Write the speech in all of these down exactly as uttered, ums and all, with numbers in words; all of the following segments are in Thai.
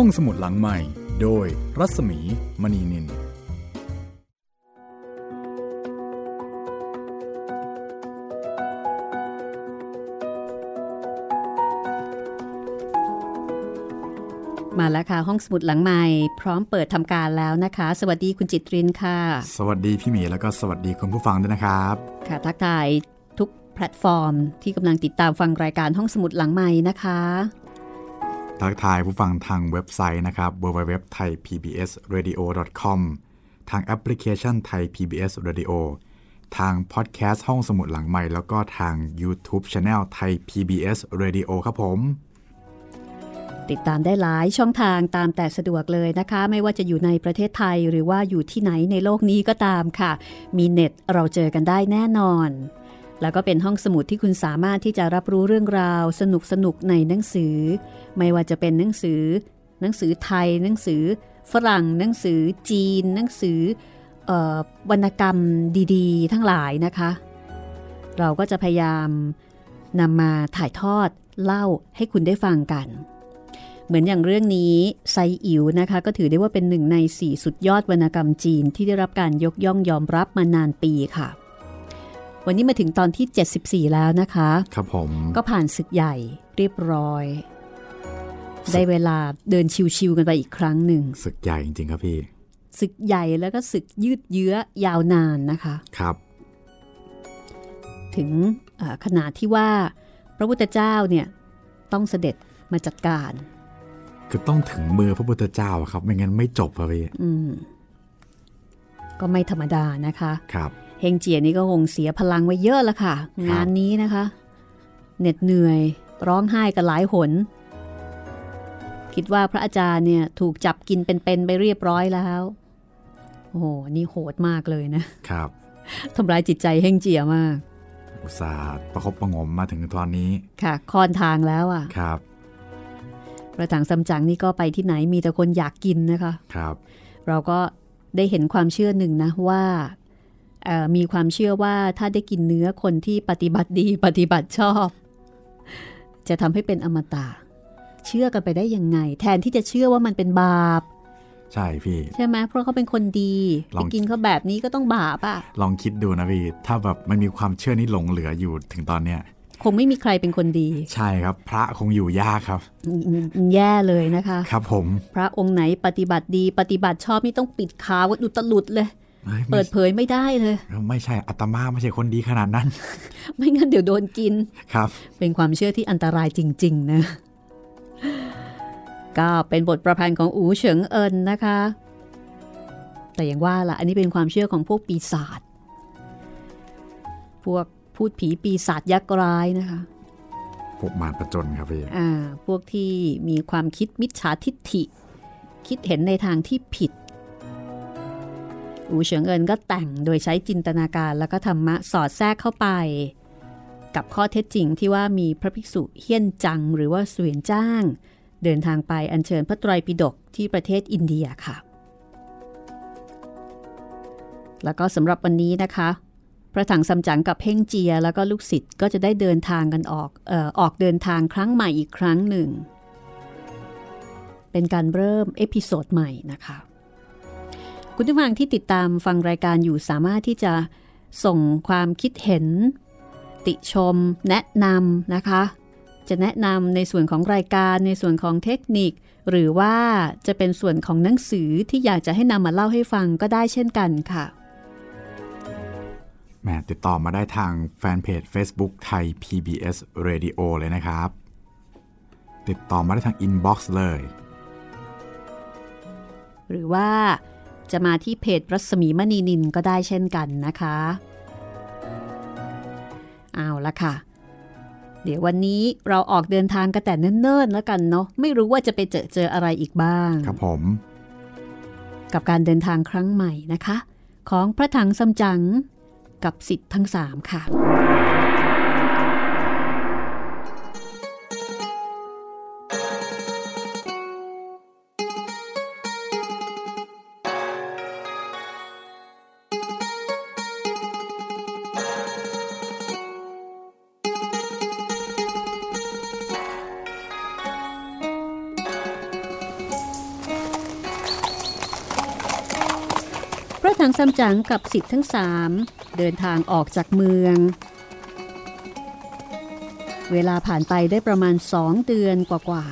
ห้องสมุดหลังใหม่โดยรัศมีมณีนินมาแล้วค่ะห้องสมุดหลังใหม่พร้อมเปิดทำการแล้วนะคะสวัสดีคุณจิตรินค่ะสวัสดีพี่หมีแล้วก็สวัสดีคุณผู้ฟังด้วยนะครับค่ะทักทายทุกแพลตฟอร์มที่กำลังติดตามฟังรายการห้องสมุดหลังใหม่นะคะทักทายผู้ฟังทางเว็บไซต์นะครับ ดับเบิลยู ดับเบิลยู ดับเบิลยู ดอท ไทย พี บี เอส เรดิโอ ดอท คอม ทางแอปพลิเคชันไทย พี บี เอส Radio ทางพอดแคสต์ห้องสมุดหลังใหม่แล้วก็ทาง YouTube Channel ไทย พี บี เอส Radio ครับผมติดตามได้หลายช่องทางตามแต่สะดวกเลยนะคะไม่ว่าจะอยู่ในประเทศไทยหรือว่าอยู่ที่ไหนในโลกนี้ก็ตามค่ะมีเน็ตเราเจอกันได้แน่นอนแล้วก็เป็นห้องสมุดที่คุณสามารถที่จะรับรู้เรื่องราวสนุกสนุกในหนังสือไม่ว่าจะเป็นหนังสือหนังสือไทยหนังสือฝรั่งหนังสือจีนหนังสือเอ่อวรรณกรรมดีๆทั้งหลายนะคะเราก็จะพยายามนำมาถ่ายทอดเล่าให้คุณได้ฟังกันเหมือนอย่างเรื่องนี้ไซอิ๋วนะคะก็ถือได้ว่าเป็นหนึ่งในสี่สุดยอดวรรณกรรมจีนที่ได้รับการยกย่องยอมรับมานานปีค่ะวันนี้มาถึงตอนที่เจ็ดสิบสี่แล้วนะคะครับผมก็ผ่านศึกใหญ่เรียบร้อยได้เวลาเดินชิวๆกันไปอีกครั้งหนึ่งศึกใหญ่จริงๆครับพี่ศึกใหญ่แล้วก็ศึกยืดเยื้อยาวนานนะคะครับถึงขนาดที่ว่าพระพุทธเจ้าเนี่ยต้องเสด็จมาจัดการคือต้องถึงมือพระพุทธเจ้าครับไม่งั้นไม่จบครับพี่อืมก็ไม่ธรรมดานะคะครับเฮงเจี๋ยนี่ก็คงเสียพลังไว้เยอะละค่ะงานนี้นะคะเหน็ดเหนื่อยร้องไห้กันหลายหนคิดว่าพระอาจารย์เนี่ยถูกจับกินเป็นๆไปเรียบร้อยแล้วโอ้โหนี่โหดมากเลยนะครับทำร้ายจิตใจเฮงเจี๋ยมากอุตส่าห์ประคบประหงมมาถึงตอนนี้ค่ะค่อนทางแล้วอ่ะครับพระถังซัมจั๋งนี่ก็ไปที่ไหนมีแต่คนอยากกินนะคะครับเราก็ได้เห็นความเชื่อหนึ่งนะว่ามีความเชื่อว่าถ้าได้กินเนื้อคนที่ปฏิบัติดีปฏิบัติชอบจะทำให้เป็นอมตะเชื่อกันไปได้ยังไงแทนที่จะเชื่อว่ามันเป็นบาปใช่พี่ใช่ไหมเพราะเขาเป็นคนดีไปกินเขาแบบนี้ก็ต้องบาปอ่ะลองคิดดูนะพี่ถ้าแบบมันมีความเชื่อนี้หลงเหลืออยู่ถึงตอนเนี้ยคงไม่มีใครเป็นคนดีใช่ครับพระคงอยู่ยากครับแย่เลยนะคะครับผมพระองค์ไหนปฏิบัติดีปฏิบัติชอบนี่ต้องปิดข่าวกันอุตลุดเลยเปิดเผยไม่ได้เลยไม่ใช่อาตมาไม่ใช่คนดีขนาดนั้น ไม่งั้นเดี๋ยวโดนกินครับเป็นความเชื่อที่อันตรายจริงๆนะก็เป็นบทประพันธ์ของอู๋เฉิงเอินนะคะแต่อย่างว่าล่ะอันนี้เป็นความเชื่อของพวกปีศาจพวกพูดผีปีศาจยักษ์ร้ายนะคะพวกมารประจนครับพี่อ่าพวกที่มีความคิดมิจฉาทิฐิคิดเห็นในทางที่ผิดอู๋เฉิงเอินก็แต่งโดยใช้จินตนาการแล้วก็ธรรมะสอดแทรกเข้าไปกับข้อเท็จจริงที่ว่ามีพระภิกษุเฮี้ยนจังหรือว่าเสวียนจ้างเดินทางไปอัญเชิญพระไตรปิฎกที่ประเทศอินเดียค่ะแล้วก็สำหรับวันนี้นะคะพระถังซัมจั๋งกับเพ่งเจียแล้วก็ลูกศิษย์ก็จะได้เดินทางกันออกเอ่อออกเดินทางครั้งใหม่อีกครั้งหนึ่งเป็นการเริ่มเอพิโซดใหม่นะคะคุณผู้ฟังที่ติดตามฟังรายการอยู่สามารถที่จะส่งความคิดเห็นติชมแนะนำนะคะจะแนะนำในส่วนของรายการในส่วนของเทคนิคหรือว่าจะเป็นส่วนของหนังสือที่อยากจะให้นำมาเล่าให้ฟังก็ได้เช่นกันค่ะแม่ติดต่อมาได้ทางแฟนเพจ Facebook ไทย พี บี เอส Radio เลยนะครับติดต่อมาได้ทางอินบ็อกซ์เลยหรือว่าจะมาที่เพจรัศมีมณีนินก็ได้เช่นกันนะคะเอาละค่ะเดี๋ยววันนี้เราออกเดินทางกันแต่เนิ่นๆแล้วกันเนาะไม่รู้ว่าจะไปเจอเจออะไรอีกบ้างครับผมกับการเดินทางครั้งใหม่นะคะของพระถังซัมจั๋งกับสิทธิ์ทั้งสามค่ะ ระถังซัมจั๋งกับศิษย์ทั้งสามเดินทางออกจากเมืองเวลาผ่านไปได้ประมาณสองเดือนกว่า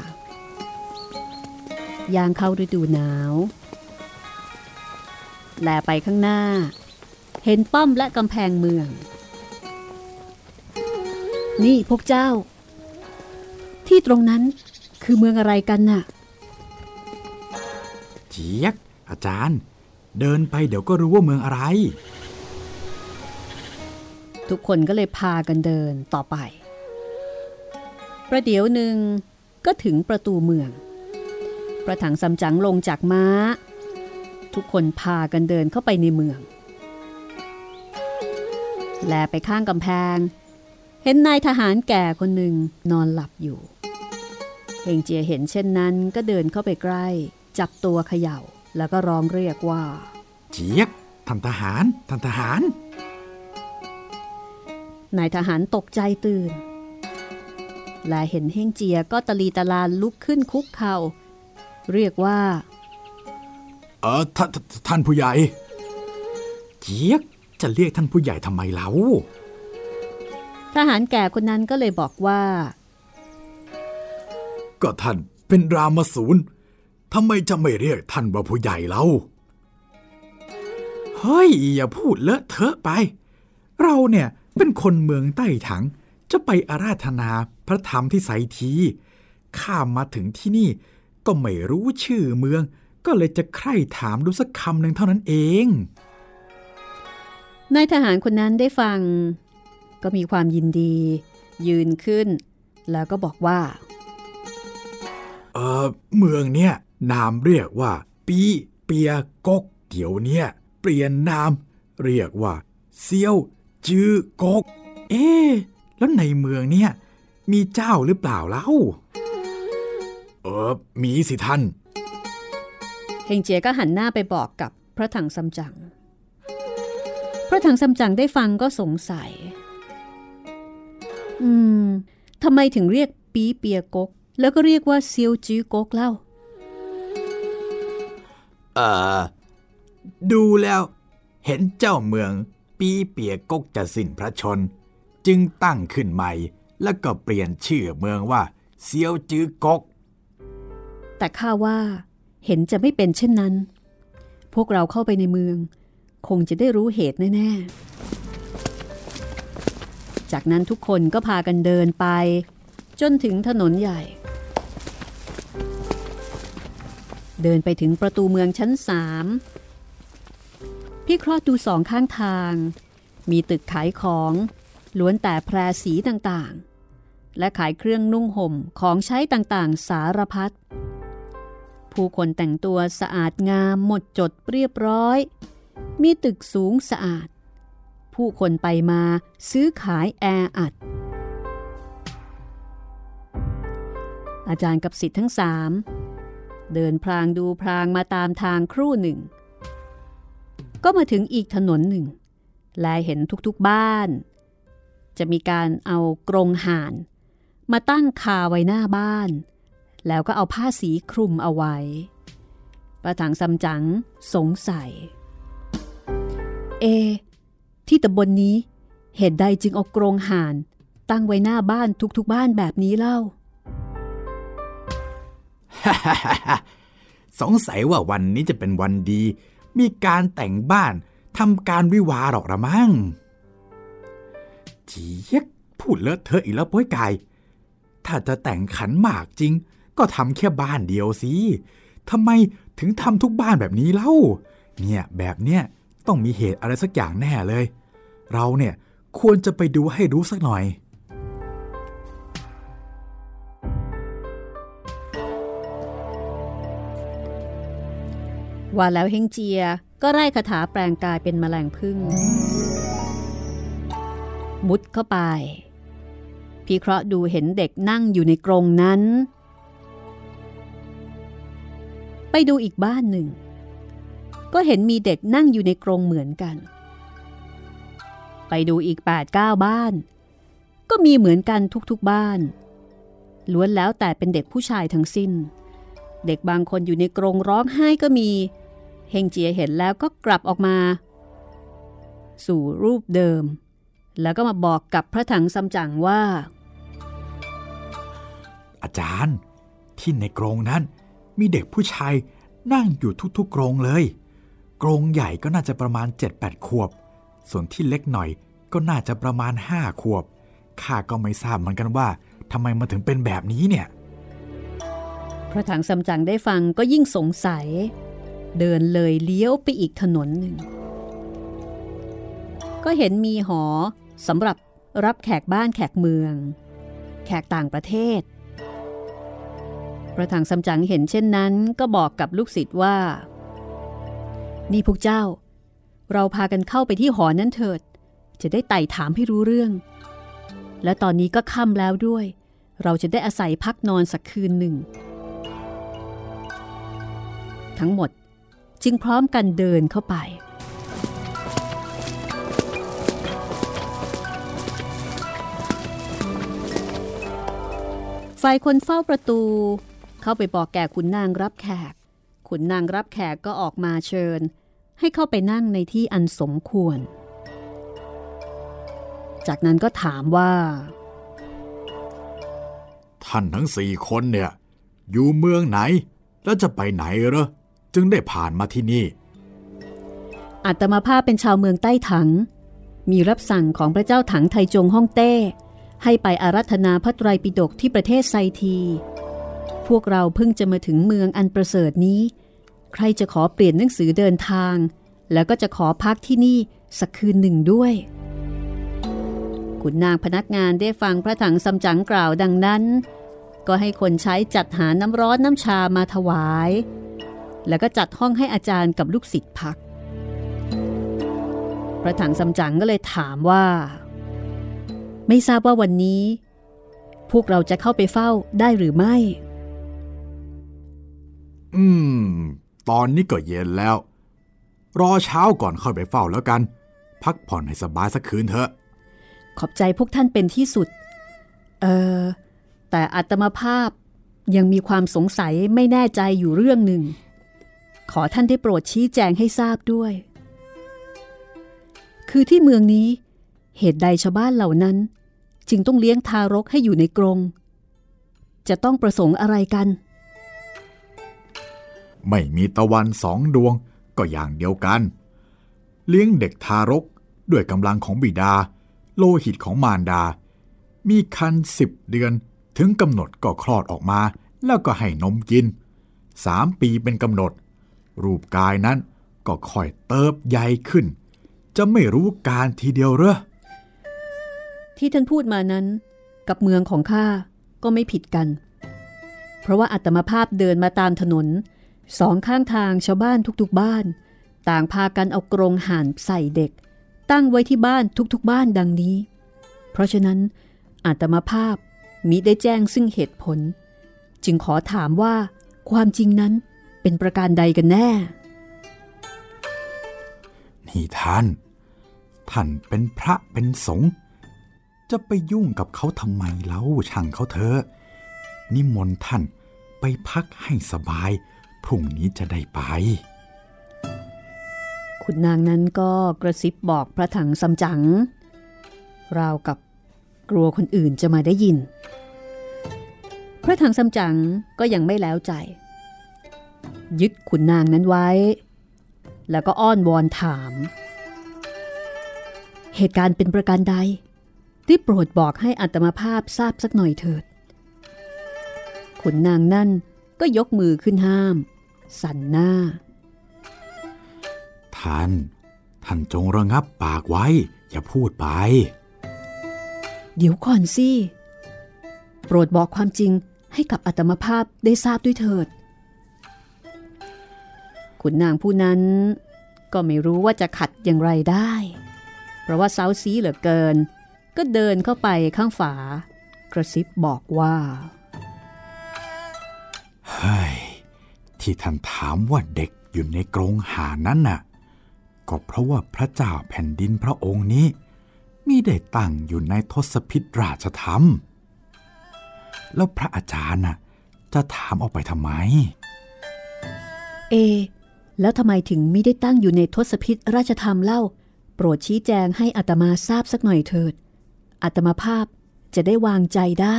ๆย่างเข้าฤดูหนาวแลไปข้างหน้าเห็นป้อมและกำแพงเมืองนี่พวกเจ้าที่ตรงนั้นคือเมืองอะไรกันน่ะเจี๊ยกอาจารย์เดินไปเดี๋ยวก็รู้ว่าเมืองอะไรทุกคนก็เลยพากันเดินต่อไปประเดี๋ยวหนึ่งก็ถึงประตูเมืองพระถังซัมจั๋งลงจากม้าทุกคนพากันเดินเข้าไปในเมืองแลไปข้างกำแพงเห็นนายทหารแก่คนหนึ่งนอนหลับอยู่เฮงเจียเห็นเช่นนั้นก็เดินเข้าไปใกล้จับตัวเขย่าแล้วก็ร้องเรียกว่าเจี๊ยกท่านทหารท่านทหารนายทหารตกใจตื่นและเห็นเฮงเจียก็ตะลีตะลานลุกขึ้นคุกเข่าเรียกว่าเออ ท, ท, ท่านผู้ใหญ่เจี๊ยกจะเรียกท่านผู้ใหญ่ทำไมเล่าทหารแก่คนนั้นก็เลยบอกว่าก็ท่านเป็นรามสูรทำไมจะไม่เรียกท่านว่าผู้ใหญ่เล่าเฮ้ยอย่าพูดเลอะเทอะไปเราเนี่ยเป็นคนเมืองใต้ถังจะไปอาราธนาพระธรรมที่ไสทีข้ามมาถึงที่นี่ก็ไม่รู้ชื่อเมืองก็เลยจะใคร่ถามดูสักคำหนึ่งเท่านั้นเองนายทหารคนนั้นได้ฟังก็มีความยินดียืนขึ้นแล้วก็บอกว่าเออเมืองเนี่ยนามเรียกว่าปีเปียกกเดี๋ยวเนี่ยเปลี่ยนนามเรียกว่าเซียวจื้อกกเอ๊ะแล้วในเมืองเนี่ยมีเจ้าหรือเปล่าเล่าเออมีสิท่านเฮงเจียก็หันหน้าไปบอกกับพระถังซัมจั๋งพระถังซัมจั๋งได้ฟังก็สงสัยอืมทำไมถึงเรียกปีเปียกกแล้วก็เรียกว่าเซียวจื้อกกเล่าเอ่อดูแล้วเห็นเจ้าเมืองปีเปียกกจะสิ้นพระชนจึงตั้งขึ้นใหม่แล้วก็เปลี่ยนชื่อเมืองว่าเซียวจื้อกกแต่ข้าว่าเห็นจะไม่เป็นเช่นนั้นพวกเราเข้าไปในเมืองคงจะได้รู้เหตุแน่ๆจากนั้นทุกคนก็พากันเดินไปจนถึงถนนใหญ่เดินไปถึงประตูเมืองชั้นสามพี่ครอดดูสองข้างทางมีตึกขายของล้วนแต่แพรสีต่างๆและขายเครื่องนุ่งห่มของใช้ต่างๆสารพัดผู้คนแต่งตัวสะอาดงามหมดจดเรียบร้อยมีตึกสูงสะอาดผู้คนไปมาซื้อขายแออัดอาจารย์กับศิษย์ทั้งสามเดินพลางดูพลางมาตามทางครู่หนึ่งก็มาถึงอีกถนนหนึ่งและเห็นทุกๆบ้านจะมีการเอากรงห่านมาตั้งคาไว้หน้าบ้านแล้วก็เอาผ้าสีคลุมเอาไว้พระถังซัมจั๋งสงสัยเอที่ตำบล น, นี้เหตุใดจึงเอากรงห่านตั้งไว้หน้าบ้านทุกๆบ้านแบบนี้เล่า สงสัยว่าวันนี้จะเป็นวันดีมีการแต่งบ้านทำการวิวาหรอกละมั้งเจี๊ยกพูดเลอะเทอะอีกแล้วป้อยไก่ถ้าจะแต่งขันหมากจริงก็ทำแค่บ้านเดียวสิทำไมถึงทำทุกบ้านแบบนี้เล่าเนี่ยแบบเนี้ยต้องมีเหตุอะไรสักอย่างแน่เลยเราเนี่ยควรจะไปดูให้รู้สักหน่อยว่าแล้วเฮงเจียก็ไล่คาถาแปลงกายเป็นแมลงผึ้งมุดเข้าไปพี่เคราะห์ดูเห็นเด็กนั่งอยู่ในกรงนั้นไปดูอีกบ้านหนึ่งก็เห็นมีเด็กนั่งอยู่ในกรงเหมือนกันไปดูอีก แปดเก้า บ้านก็มีเหมือนกันทุกๆบ้านล้วนแล้วแต่เป็นเด็กผู้ชายทั้งสิ้นเด็กบางคนอยู่ในกรงร้องไห้ก็มี เฮงเจียเห็นแล้วก็กลับออกมาสู่รูปเดิมแล้วก็มาบอกกับพระถังซัมจั๋งว่าอาจารย์ที่ในกรงนั้นมีเด็กผู้ชายนั่งอยู่ทุกๆกรงเลยกรงใหญ่ก็น่าจะประมาณ เจ็ดแปด ขวบส่วนที่เล็กหน่อยก็น่าจะประมาณห้าขวบข้าก็ไม่ทราบเหมือนกันว่าทำไมมันถึงเป็นแบบนี้เนี่ยพระถังซัมจั๋งได้ฟังก็ยิ่งสงสัยเดินเลยเลี้ยวไปอีกถนนหนึ่งก็เห็นมีหอสำหรับรับแขกบ้านแขกเมืองแขกต่างประเทศพระถังซัมจั๋งเห็นเช่นนั้นก็บอกกับลูกศิษย์ว่านี่พวกเจ้าเราพากันเข้าไปที่หอนั้นเถิดจะได้ไต่ถามให้รู้เรื่องและตอนนี้ก็ค่ำแล้วด้วยเราจะได้อาศัยพักนอนสักคืนหนึ่งทั้งหมดจึงพร้อมกันเดินเข้าไปฝ่ายคนเฝ้าประตูเข้าไปบอกแก่ขุนนางรับแขกขุนนางรับแขกก็ออกมาเชิญให้เข้าไปนั่งในที่อันสมควรจากนั้นก็ถามว่าท่านทั้งสี่คนเนี่ยอยู่เมืองไหนแล้วจะไปไหนเหรอจึงได้ผ่านมาที่นี่อาตมาภาพเป็นชาวเมืองใต้ถังมีรับสั่งของพระเจ้าถังไทจงฮ่องเต้ให้ไปอาราธนาพระไตรปิฎกที่ประเทศไซทีพวกเราเพิ่งจะมาถึงเมืองอันประเสริฐนี้ใครจะขอเปลี่ยนหนังสือเดินทางแล้วก็จะขอพักที่นี่สักคืนหนึ่งด้วยขุนนางพนักงานได้ฟังพระถังซัมจั๋งกล่าวดังนั้นก็ให้คนใช้จัดหาน้ำร้อนน้ำชามาถวายแล้วก็จัดห้องให้อาจารย์กับลูกศิษย์พักพระถังซัมจั๋งก็เลยถามว่าไม่ทราบว่าวันนี้พวกเราจะเข้าไปเฝ้าได้หรือไม่อืมตอนนี้ก็เย็นแล้วรอเช้าก่อนเข้าไปเฝ้าแล้วกันพักผ่อนให้สบายสักคืนเถอะขอบใจพวกท่านเป็นที่สุดเออแต่อาตมาภาพยังมีความสงสัยไม่แน่ใจอยู่เรื่องหนึ่งขอท่านได้โปรดชี้แจงให้ทราบด้วยคือที่เมืองนี้เหตุใดชาวบ้านเหล่านั้นจึงต้องเลี้ยงทารกให้อยู่ในกรงจะต้องประสงค์อะไรกันไม่มีตะวันสองดวงก็อย่างเดียวกันเลี้ยงเด็กทารกด้วยกำลังของบิดาโลหิตของมารดามีครรภ์สิบเดือนถึงกำหนดก็คลอดออกมาแล้วก็ให้นมกินสามปีเป็นกำหนดรูปกายนั้นก็ค่อยเติบใหญ่ขึ้นจะไม่รู้การทีเดียวเหรอที่ท่านพูดมานั้นกับเมืองของข้าก็ไม่ผิดกันเพราะว่าอาตมาภาพเดินมาตามถนนสองข้างทางชาวบ้านทุกๆบ้านต่างพากันเอากรงห่านใส่เด็กตั้งไว้ที่บ้านทุกๆบ้านดังนี้เพราะฉะนั้นอาตมาภาพมิได้แจ้งซึ่งเหตุผลจึงขอถามว่าความจริงนั้นเป็นประการใดกันแน่นี่ท่านท่านเป็นพระเป็นสงฆ์จะไปยุ่งกับเขาทำไมเล่าช่างเขาเถอะนิมนต์ท่านไปพักให้สบายพรุ่งนี้จะได้ไปขุนนางนั้นก็กระซิบบอกพระถังซัมจั๋งราวกับกลัวคนอื่นจะมาได้ยินพระถังซัมจั๋งก็ยังไม่แล้วใจยึดขุนนางนั้นไว้แล้วก็อ้อนวอนถามเหตุการณ์เป็นประการใดที่โปรดบอกให้อาตมาภาพทราบสักหน่อยเถิดขุนนางนั่นก็ยกมือขึ้นห้ามสั่นหน้าท่านท่านจงระงับปากไว้อย่าพูดไปเดี๋ยวก่อนสิโปรดบอกความจริงให้กับอาตมาภาพได้ทราบด้วยเถิดขุนนางผู้นั้นก็ไม่รู้ว่าจะขัดอย่างไรได้เพราะว่าเซ้าซี้เหลือเกินก็เดินเข้าไปข้างฝากระซิบบอกว่าเฮ้ยที่ท่านถามว่าเด็กอยู่ในกรงหานั้นน่ะก็เพราะว่าพระเจ้าแผ่นดินพระองค์นี้มิได้ตั้งอยู่ในทศพิธราชธรรมแล้วพระอาจารย์น่ะจะถามออกไปทำไมเอ แล้วทำไมถึงไม่ได้ตั้งอยู่ในทศพิธราชธรรมเล่าโปรดชี้แจงให้อาตมาทราบสักหน่อยเถิดอาตมาภาพจะได้วางใจได้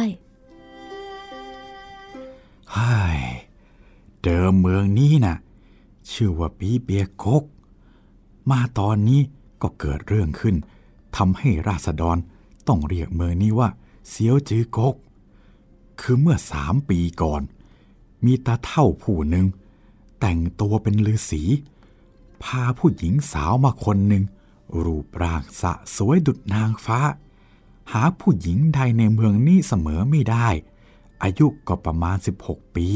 ไห้เดิมเมืองนี้น่ะชื่อว่าปีเปียกกมาตอนนี้ก็เกิดเรื่องขึ้นทำให้ราษฎรต้องเรียกเมืองนี้ว่าเสียวจือกกคือเมื่อสามปีก่อนมีตาเฒ่าผู้หนึ่งแต่งตัวเป็นฤาษีพาผู้หญิงสาวมาคนหนึ่งรูปร่างสะสวยดุจนางฟ้าหาผู้หญิงใดในเมืองนี้เสมอไม่ได้อายุก็ประมาณสิบหกปี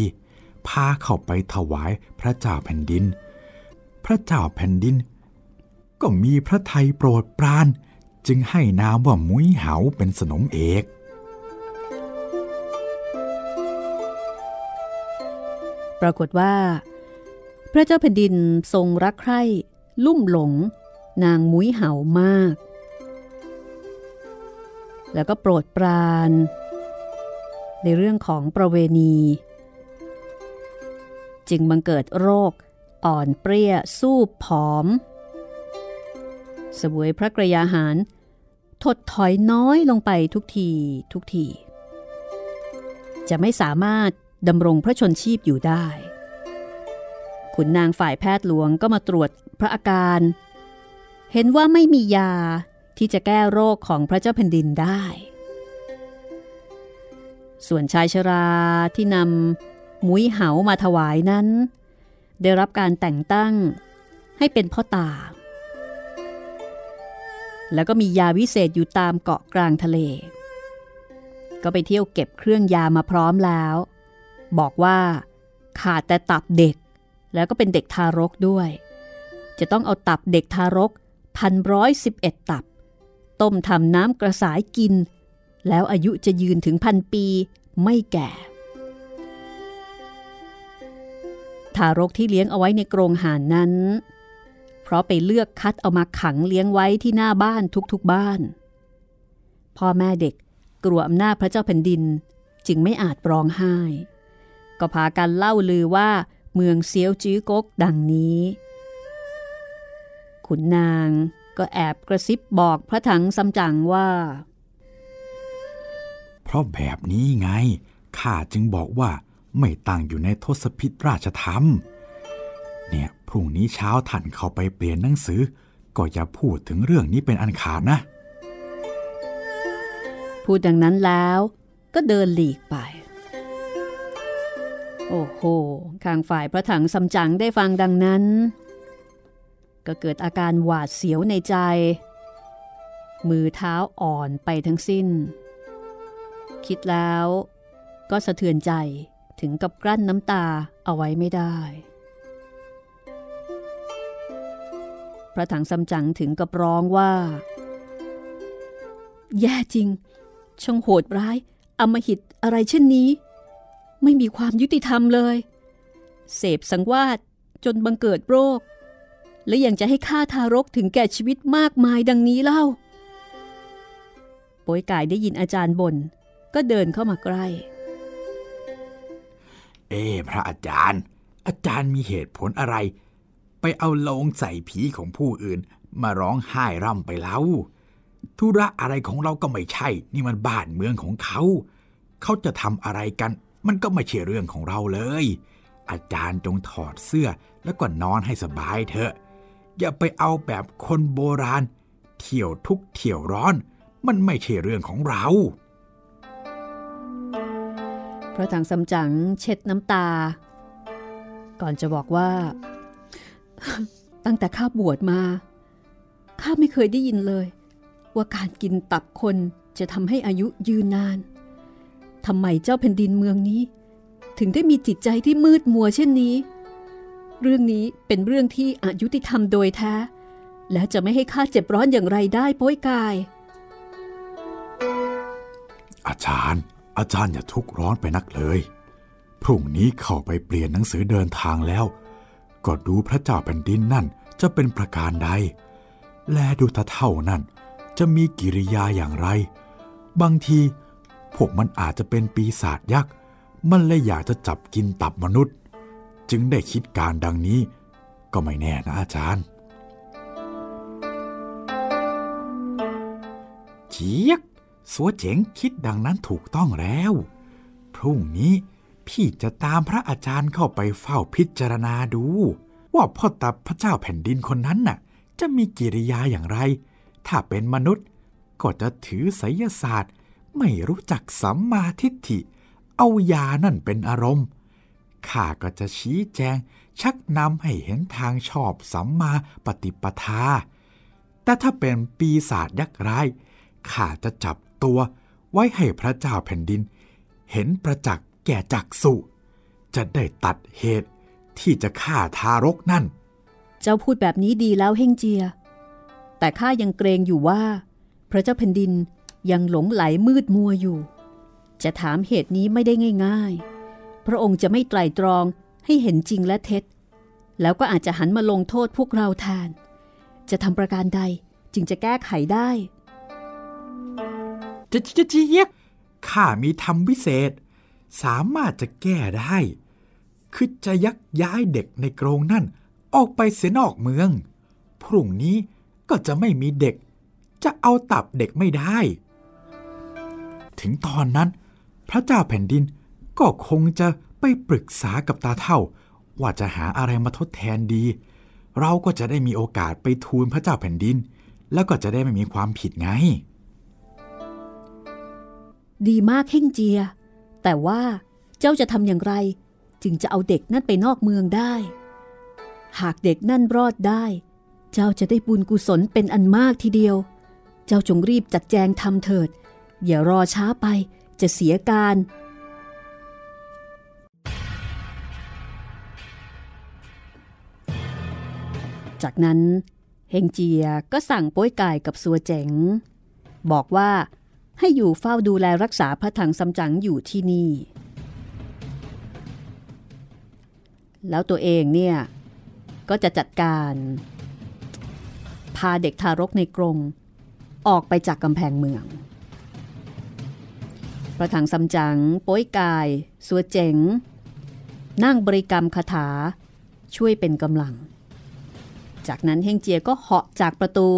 พาเข้าไปถวายพระเจ้าแผ่นดินพระเจ้าแผ่นดินก็มีพระทัยโปรดปรานจึงให้นามว่ามุ้ยเหาเป็นสนมเอกปรากฏว่าพระเจ้าแผ่นดินทรงรักใคร่ลุ่มหลงนางมุ้ยเหามากแล้วก็โปรดปรานในเรื่องของประเวณีจึงบังเกิดโรคอ่อนเปรี้ยสู้ผอมเสวยพระกระยาหารถดถอยน้อยลงไปทุกทีทุกทีจะไม่สามารถดำรงพระชนชีพอยู่ได้ขุนนางฝ่ายแพทย์หลวงก็มาตรวจพระอาการเห็นว่าไม่มียาที่จะแก้โรคของพระเจ้าแผ่นดินได้ส่วนชายชราที่นำมุ้ยเหามาถวายนั้นได้รับการแต่งตั้งให้เป็นพ่อตาแล้วก็มียาวิเศษอยู่ตามเกาะกลางทะเลก็ไปเที่ยวเก็บเครื่องยามาพร้อมแล้วบอกว่าขาดแต่ตับเด็กแล้วก็เป็นเด็กทารกด้วยจะต้องเอาตับเด็กทารกหนึ่งพันหนึ่งร้อยสิบเอ็ดตับต้มทำน้ำกระสายกินแล้วอายุจะยืนถึงพันปีไม่แก่ทารกที่เลี้ยงเอาไว้ในกรงห่านนั้นเพราะไปเลือกคัดเอามาขังเลี้ยงไว้ที่หน้าบ้านทุกๆบ้านพ่อแม่เด็กกลัวอำนาจพระเจ้าแผ่นดินจึงไม่อาจร้องไห้ก็พากันเล่าลือว่าเมืองเสียวจื้อกกดังนี้ขุนนางก็แอบกระซิบบอกพระถังซัมจั๋งว่าเพราะแบบนี้ไงข้าจึงบอกว่าไม่ตั้งอยู่ในทศพิธราชธรรมเนี่ยพรุ่งนี้เช้าท่านเข้าไปเปลี่ยนหนังสือก็อย่าพูดถึงเรื่องนี้เป็นอันขาดนะพูดดังนั้นแล้วก็เดินหลีกไปโอ้โหข้างฝ่ายพระถังซัมจั๋งได้ฟังดังนั้นก็เกิดอาการหวาดเสียวในใจมือเท้าอ่อนไปทั้งสิ้นคิดแล้วก็สะเทือนใจถึงกับกลั้นน้ำตาเอาไว้ไม่ได้พระถังซัมจั๋งถึงกับร้องว่าแย่จริงช่างโหดร้ายอำมหิตอะไรเช่นนี้ไม่มีความยุติธรรมเลยเสพสังวาสจนบังเกิดโรคและยังจะให้ฆ่าทารกถึงแก่ชีวิตมากมายดังนี้เล่าโป๋ยก่ายได้ยินอาจารย์บ่นก็เดินเข้ามาใกล้เอ้พระอาจารย์อาจารย์มีเหตุผลอะไรไปเอาโลงใส่ผีของผู้อื่นมาร้องไห้ร่ำไปแล้วธุระอะไรของเราก็ไม่ใช่นี่มันบ้านเมืองของเขาเขาจะทำอะไรกันมันก็ไม่ใช่เรื่องของเราเลยอาจารย์จงถอดเสื้อแล้วก็นอนให้สบายเถอะอย่าไปเอาแบบคนโบราณเที่ยวทุกเที่ยวร้อนมันไม่ใช่เรื่องของเราพระถังซัมจั๋งเช็ดน้ำตาก่อนจะบอกว่าตั้งแต่ข้าบวชมาข้าไม่เคยได้ยินเลยว่าการกินตับคนจะทำให้อายุยืนนานทำไมเจ้าแผ่นดินเมืองนี้ถึงได้มีจิตใจที่มืดมัวเช่นนี้เรื่องนี้เป็นเรื่องที่อยุติธรรมโดยแท้และจะไม่ให้ข้าเจ็บร้อนอย่างไรได้โป้ยกายอาจารย์อาจารย์อย่าทุกข์ร้อนไปนักเลยพรุ่งนี้เข้าไปเปลี่ยนหนังสือเดินทางแล้วก็ดูพระเจ้าแผ่นดินนั่นจะเป็นประการใดและดูตาเฒ่านั่นจะมีกิริยาอย่างไรบางทีพวกมันอาจจะเป็นปีศาจยักษ์มันเลยอยากจะจับกินตับมนุษย์จึงได้คิดการดังนี้ ก็ไม่แน่นะอาจารย์เจี๊ยกสัวเจ๋งคิดดังนั้นถูกต้องแล้วพรุ่งนี้พี่จะตามพระอาจารย์เข้าไปเฝ้าพิจารณาดูว่าพ่อตาพระเจ้าแผ่นดินคนนั้นน่ะจะมีกิริยาอย่างไรถ้าเป็นมนุษย์ก็จะถือไสยศาสตร์ไม่รู้จักสัมมาทิฏฐิเอายานั่นเป็นอารมณ์ข้าก็จะชี้แจงชักนำให้เห็นทางชอบสัมมาปฏิปทาแต่ถ้าเป็นปีศาจยักษ์ร้ายข้าจะจับตัวไว้ให้พระเจ้าแผ่นดินเห็นประจักษ์แก่จักษุจะได้ตัดเหตุที่จะฆ่าทารกนั่นเจ้าพูดแบบนี้ดีแล้วเฮ่งเจียแต่ข้ายังเกรงอยู่ว่าพระเจ้าแผ่นดินยังหลงไหลมืดมัวอยู่จะถามเหตุนี้ไม่ได้ง่ายๆพระองค์จะไม่ไตร่ตรองให้เห็นจริงและเท็จแล้วก็อาจจะหันมาลงโทษพวกเราแทนจะทำประการใดจึงจะแก้ไขได้จะจะจะเยี่ยกข้ามีธรรมวิเศษสามารถจะแก้ได้คือจะยักย้ายเด็กในกรงนั่นออกไปเสียนอกเมืองพรุ่งนี้ก็จะไม่มีเด็กจะเอาตับเด็กไม่ได้ถึงตอนนั้นพระเจ้าแผ่นดินก็คงจะไปปรึกษากับตาเฒ่าว่าจะหาอะไรมาทดแทนดีเราก็จะได้มีโอกาสไปทูลพระเจ้าแผ่นดินแล้วก็จะได้ไม่มีความผิดไงดีมากเฮ่งเจียแต่ว่าเจ้าจะทำอย่างไรจึงจะเอาเด็กนั่นไปนอกเมืองได้หากเด็กนั่นรอดได้เจ้าจะได้บุญกุศลเป็นอันมากทีเดียวเจ้าจงรีบจัดแจงทำเถิดอย่ารอช้าไปจะเสียการจากนั้นเฮงเจียก็สั่งป้วยไก่กับสัวเจ๋งบอกว่าให้อยู่เฝ้าดูแลรักษาพระถังซัมจั๋งอยู่ที่นี่แล้วตัวเองเนี่ยก็จะจัดการพาเด็กทารกในกรงออกไปจากกำแพงเมืองพระถังซัมจั๋งป้วยไก่สัวเจ๋งนั่งบริกรรมคาถาช่วยเป็นกำลังจากนั้นเฮงเจียก็เหาะจากประตู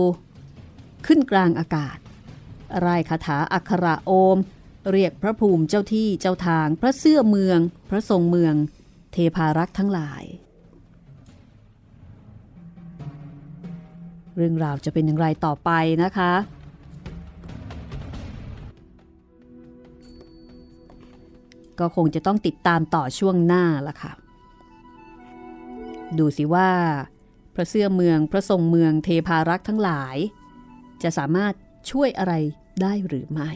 ขึ้นกลางอากาศร่ายคาถาอักขระโอมเรียกพระภูมิเจ้าที่เจ้าทางพระเสื้อเมืองพระทรงเมืองเทพารักษ์ทั้งหลายเรื่องราวจะเป็นอย่างไรต่อไปนะคะก็คงจะต้องติดตามต่อช่วงหน้าละค่ะดูสิว่าพระเสื้อเมืองพระทรงเมืองเทพารักษ์ทั้งหลายจะสามารถช่วยอะไรได้หรือไม่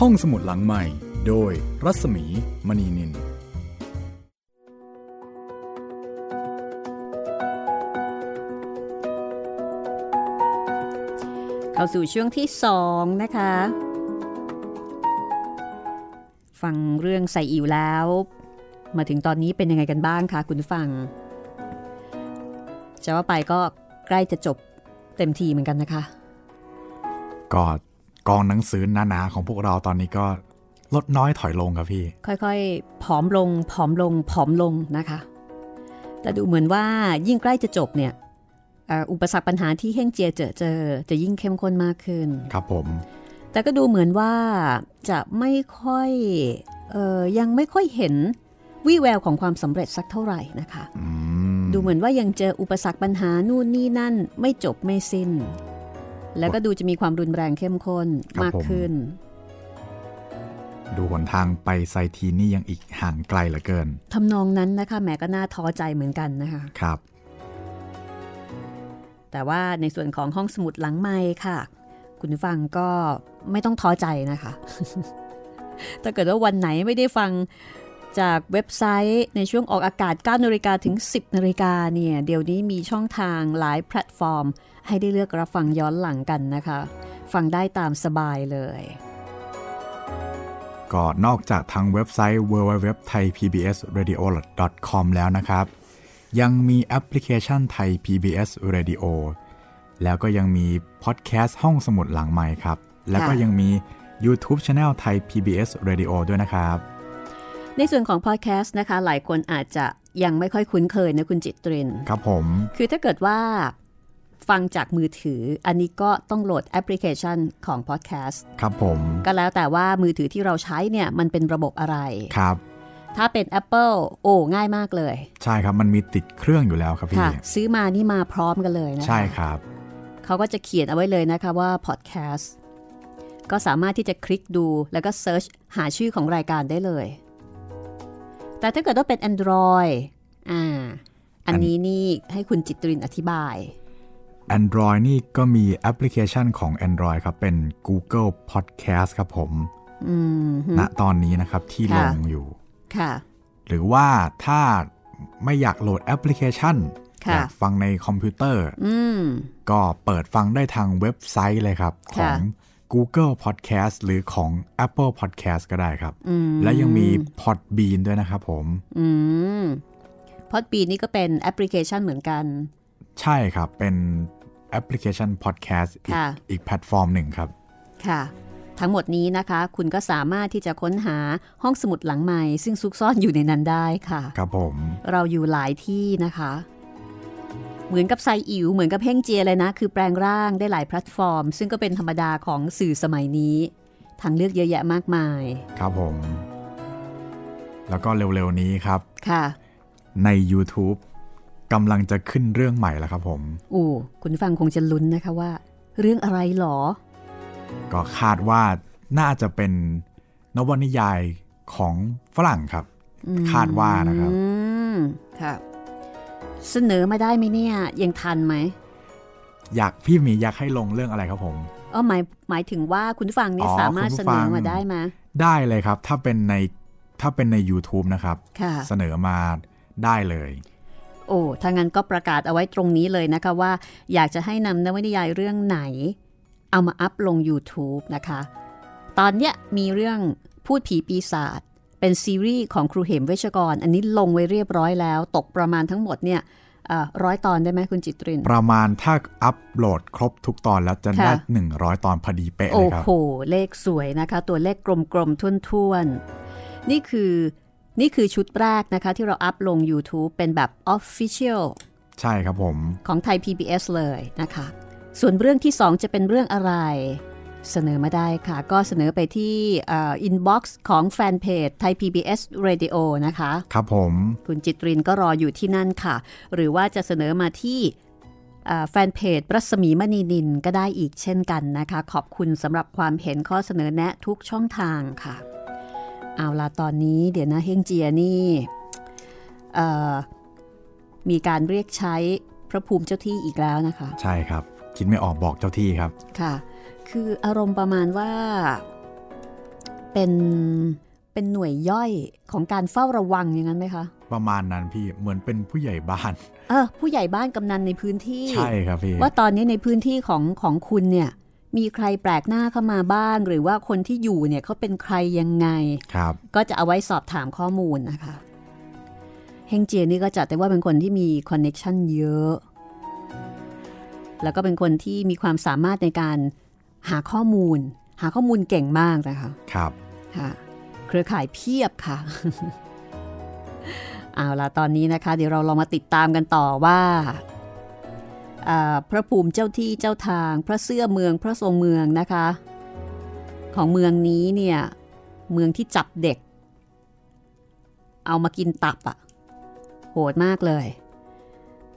ห้องสมุดหลังใหม่โดยรัศมีมณีนินเข้าสู่ช่วงที่สองนะคะฟังเรื่องไซอิ๋วแล้วมาถึงตอนนี้เป็นยังไงกันบ้างคะคุณฟังจะว่าไปก็ใกล้จะจบเต็มทีเหมือนกันนะคะก็กองหนังสือหนาๆของพวกเราตอนนี้ก็ลดน้อยถอยลงครับพี่ค่อยๆผอมลงผอมลงผอมลงนะคะแต่ดูเหมือนว่ายิ่งใกล้จะจบเนี่ยอุปสรรคปัญหาที่เฮ่งเจียเจอเจอจะยิ่งเข้มข้นมากขึ้นครับผมแต่ก็ดูเหมือนว่าจะไม่ค่อยเอ่อยังไม่ค่อยเห็นวี่แววของความสำเร็จสักเท่าไหร่นะคะดูเหมือนว่ายังเจออุปสรรคปัญหานู่นนี่นั่นไม่จบไม่สิ้นแล้วก็ดูจะมีความรุนแรงเข้มข้นมากขึ้นดูหนทางไปไซทีนี่ยังอีกห่างไกลเหลือเกินทำนองนั้นนะคะแม่ก็น่าท้อใจเหมือนกันนะคะครับแต่ว่าในส่วนของห้องสมุดหลังไมค์ค่ะคุณฟังก็ไม่ต้องท้อใจนะคะถ้าเกิดว่าวันไหนไม่ได้ฟัง จากเว็บไซต์ในช่วงออกอากาศ เก้านาฬิกาถึง สิบนาฬิกาเนี่ยเดี๋ยวนี้มีช่องทางหลายแพลตฟอร์มให้ได้เลือกรับฟังย้อนหลังกันนะคะฟังได้ตามสบายเลยก็นอกจากทางเว็บไซต์ ดับเบิลยู ดับเบิลยู ดับเบิลยู ดอท ไทย พี บี เอส เรดิโอ ดอท คอม แล้วนะครับยังมีแอปพลิเคชันไทย พี บี เอส Radio แล้วก็ยังมีพอดแคสต์ห้องสมุดหลังไมค์ครับแล้วก็ยังมี YouTube Channel ไทย พี บี เอส Radio ด้วยนะครับในส่วนของพอดแคสต์นะคะหลายคนอาจจะยังไม่ค่อยคุ้นเคยนะคุณจิตรินครับผมคือถ้าเกิดว่าฟังจากมือถืออันนี้ก็ต้องโหลดแอปพลิเคชันของพอดแคสต์ครับผมก็แล้วแต่ว่ามือถือที่เราใช้เนี่ยมันเป็นระบบอะไรครับถ้าเป็น Apple โอ้ง่ายมากเลยใช่ครับมันมีติดเครื่องอยู่แล้วครับพี่ซื้อมานี่มาพร้อมกันเลยนะใช่ครับเขาก็จะเขียนเอาไว้เลยนะคะว่าพอดแคสต์ก็สามารถที่จะคลิกดูแล้วก็เซิร์ชหาชื่อของรายการได้เลยแต่ถ้าเกิดว่าเป็น Android อ่าอันนี้นี่ให้คุณจิตรินอธิบาย Android นี่ก็มีแอปพลิเคชันของ Android ครับเป็น Google Podcast ครับผมณตอนนี้นะครับที่ลงอยู่หรือว่าถ้าไม่อยากโหลดแอปพลิเคชันอยากฟังในคอมพิวเตอร์ก็เปิดฟังได้ทางเว็บไซต์เลยครับของ Google Podcast หรือของ Apple Podcast ก็ได้ครับและยังมี Podbean ด้วยนะครับผมอืม Podbean นี่ก็เป็นแอปพลิเคชันเหมือนกันใช่ครับเป็นแอปพลิเคชัน Podcast อีกอีกแพลตฟอร์มหนึ่งครับค่ะทั้งหมดนี้นะคะคุณก็สามารถที่จะค้นหาห้องสมุดหลังใหม่ซึ่งซุกซ่อนอยู่ในนั้นได้ค่ะครับผมเราอยู่หลายที่นะคะเหมือนกับไซอิ๋วเหมือนกับเฮ่งเจียเลยนะคือแปลงร่างได้หลายแพลตฟอร์มซึ่งก็เป็นธรรมดาของสื่อสมัยนี้ทางเลือกเยอะแยะมากมายครับผมแล้วก็เร็วๆนี้ครับค่ะใน YouTube กำลังจะขึ้นเรื่องใหม่แล้วครับผมอู้คุณฟังคงจะลุ้นนะคะว่าเรื่องอะไรหรอก็คาดว่าน่าจะเป็นนวนิยายของฝรั่งครับคาดว่านะครับครับเสนอมาได้ไหมเนี่ยยังทันไหมอยากพี่มีอยากให้ลงเรื่องอะไรครับผมอ๋อหมายหมายถึงว่าคุณผู้ฟังนี่สามารถเสนอมาได้ไหมได้เลยครับถ้าเป็นในถ้าเป็นใน YouTube นะครับเสนอมาได้เลยโอ้ถ้างั้นก็ประกาศเอาไว้ตรงนี้เลยนะคะว่าอยากจะให้นำนวนิยายเรื่องไหนเอามาอัพลง YouTube นะคะตอนเนี้ยมีเรื่องพูดผีปีศาจเป็นซีรีส์ของครูเหมเวชกรอันนี้ลงไว้เรียบร้อยแล้วตกประมาณทั้งหมดเนี่ยร้อยตอนได้ไหมคุณจิตรินประมาณถ้าอัพโหลดครบทุกตอนแล้วจะได้หนึ่งร้อยตอนพอดีเป๊ะเลยครับโอ้โหเลขสวยนะคะตัวเลขกลมๆท้วนๆนี่คือนี่คือชุดแรกนะคะที่เราอัพลง YouTube เป็นแบบ Official ใช่ครับผมของไทย พี บี เอส เลยนะคะส่วนเรื่องที่สองจะเป็นเรื่องอะไรเสนอมาได้ค่ะก็เสนอไปที่อินบ็อกซ์ของแฟนเพจไทย พี บี เอส Radio นะคะครับผมคุณจิตรินก็รออยู่ที่นั่นค่ะหรือว่าจะเสนอมาที่แฟนเพจรัศมีมณีนินก็ได้อีกเช่นกันนะคะขอบคุณสำหรับความเห็นข้อเสนอแนะทุกช่องทางค่ะเอาล่ะตอนนี้เดี๋ยวนะเฮงเจียนี่มีการเรียกใช้พระภูมิเจ้าที่อีกแล้วนะคะใช่ครับคิดไม่ออกบอกเจ้าที่ครับค่ะคืออารมณ์ประมาณว่าเป็นเป็นหน่วยย่อยของการเฝ้าระวังอย่างนั้นไหมคะประมาณนั้นพี่เหมือนเป็นผู้ใหญ่บ้านเออผู้ใหญ่บ้านกำนันในพื้นที่ใช่ครับพี่ว่าตอนนี้ในพื้นที่ของของคุณเนี่ยมีใครแปลกหน้าเข้ามาบ้างหรือว่าคนที่อยู่เนี่ยเขาเป็นใครยังไงครับก็จะเอาไว้สอบถามข้อมูลนะคะเฮงเจียนี่ก็จัดแต่ว่าเป็นคนที่มีคอนเนคชั่นเยอะแล้วก็เป็นคนที่มีความสามารถในการหาข้อมูลหาข้อมูลเก่งมากนะคะครับค่ะเครือข่ายเพียบค่ะเอาล่ะตอนนี้นะคะเดี๋ยวเราลองมาติดตามกันต่อว่าพระภูมิเจ้าที่เจ้าทางพระเสื้อเมืองพระทรงเมืองนะคะของเมืองนี้เนี่ยเมืองที่จับเด็กเอามากินตับอ่ะโหดมากเลย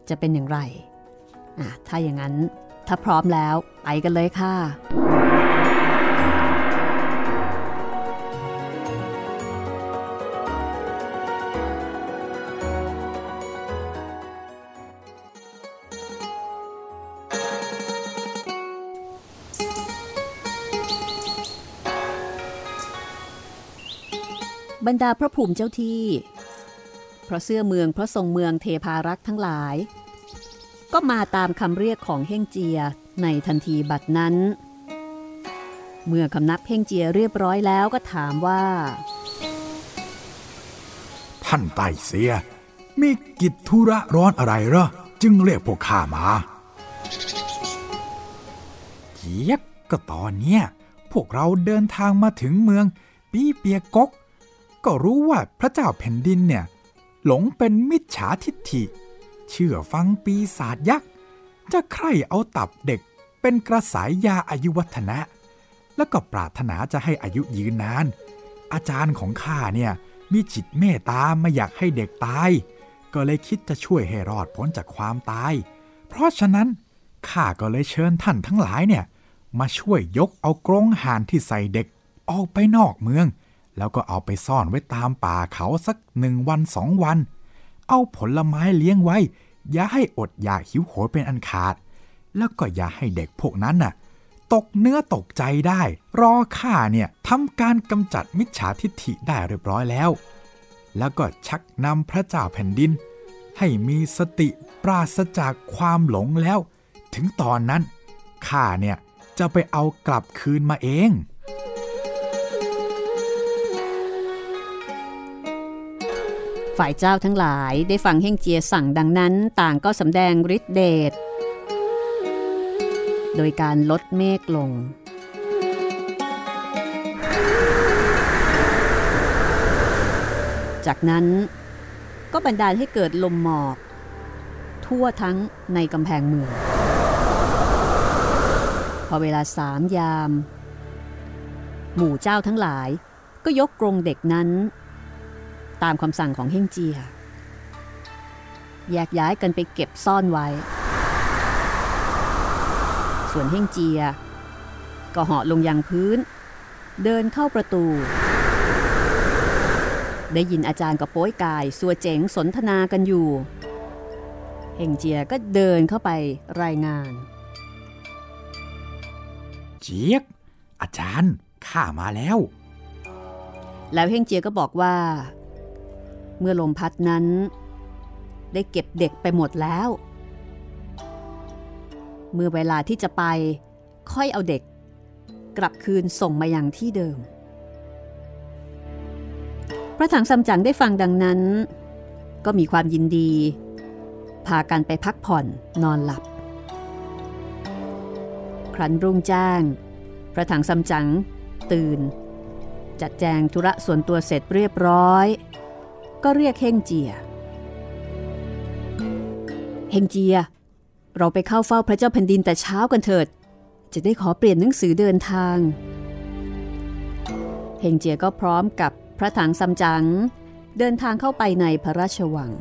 จะเป็นอย่างไรถ้าอย่างนั้นถ้าพร้อมแล้วไปกันเลยค่ะบ บรรดาพระภูมิเจ้าที่เพราะเสื้อเมืองเพราะทรงเมืองเทพารักษ์ทั้งหลายก็มาตามคำเรียกของเฮ่งเจียในทันทีบัดนั้นเมื่อคำนับเฮ่งเจียเรียบร้อยแล้วก็ถามว่าท่านไต้เสียมีกิจธุระร้อนอะไรเหรอจึงเรียกพวกข้ามาเจี๊ยบก็ตอนเนี้ยพวกเราเดินทางมาถึงเมืองปี้เปียก๊กก็รู้ว่าพระเจ้าแผ่นดินเนี่ยหลงเป็นมิจฉาทิฐิเชื่อฟังปีศาจยักษ์จะใคร่เอาตับเด็กเป็นกระสายยาอายุวัฒนะแล้วก็ปรารถนาจะให้อายุยืนนานอาจารย์ของข้าเนี่ยมีจิตเมตตาไม่อยากให้เด็กตายก็เลยคิดจะช่วยให้รอดพ้นจากความตายเพราะฉะนั้นข้าก็เลยเชิญท่านทั้งหลายเนี่ยมาช่วยยกเอากรงห่านที่ใส่เด็กออกไปนอกเมืองแล้วก็เอาไปซ่อนไว้ตามป่าเขาสักหนึ่งวันสองวันเอาผลไม้เลี้ยงไว้อย่าให้อดอยากหิวโหยเป็นอันขาดแล้วก็อย่าให้เด็กพวกนั้นน่ะตกเนื้อตกใจได้รอข้าเนี่ยทำการกำจัดมิจฉาทิฐิได้เรียบร้อยแล้วแล้วก็ชักนำพระเจ้าแผ่นดินให้มีสติปราศจากความหลงแล้วถึงตอนนั้นข้าเนี่ยจะไปเอากลับคืนมาเองฝ่ายเจ้าทั้งหลายได้ฟังเฮ่งเจียสั่งดังนั้นต่างก็สำแดงฤทธิ์เดชโดยการลดเมฆลงจากนั้นก็บันดาลให้เกิดลมหมอกทั่วทั้งในกำแพงเมืองพอเวลาสามยามหมู่เจ้าทั้งหลายก็ยกกรงเด็กนั้นตามคำสั่งของเฮ่งเจียแยกย้ายกันไปเก็บซ่อนไว้ส่วนเฮ่งเจียก็เหาะลงยังพื้นเดินเข้าประตูได้ยินอาจารย์กับโป้ยกายสัวเจ๋งสนทนากันอยู่เฮ่งเจียก็เดินเข้าไปรายงานเจี๊ยบอาจารย์ข้ามาแล้วแล้วเฮ่งเจียก็บอกว่าเมื่อลมพัดนั้นได้เก็บเด็กไปหมดแล้วเมื่อเวลาที่จะไปค่อยเอาเด็กกลับคืนส่งมายังที่เดิมพระถังซัมจั๋งได้ฟังดังนั้นก็มีความยินดีพากันไปพักผ่อนนอนหลับครั้นรุ่งแจ้งพระถังซัมจั๋งตื่นจัดแจงธุระส่วนตัวเสร็จเรียบร้อยก็เรียกเฮ่งเจียเฮ่งเจียเราไปเข้าเฝ้าพระเจ้าแผ่นดินแต่เช้ากันเถิดจะได้ขอเปลี่ยนหนังสือเดินทางเฮ่งเจียก็พร้อมกับพระถังซัมจั๋งเดินทางเข้าไปในพระราชวัง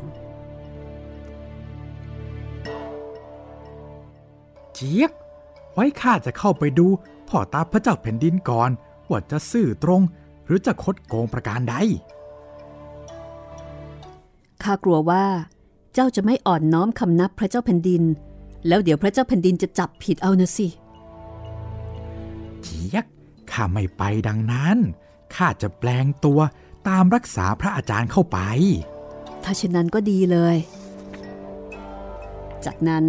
เจี๊ยบไว้ข้าจะเข้าไปดูพ่อตาพระเจ้าแผ่นดินก่อนว่าจะซื่อตรงหรือจะคดโกงประการใดข้ากลัวว่าเจ้าจะไม่อ่อนน้อมคำนับพระเจ้าแผ่นดินแล้วเดี๋ยวพระเจ้าแผ่นดินจะจับผิดเอานะสิเจี๊ยบข้าไม่ไปดังนั้นข้าจะแปลงตัวตามรักษาพระอาจารย์เข้าไปถ้าเช่นนั้นก็ดีเลยจากนั้น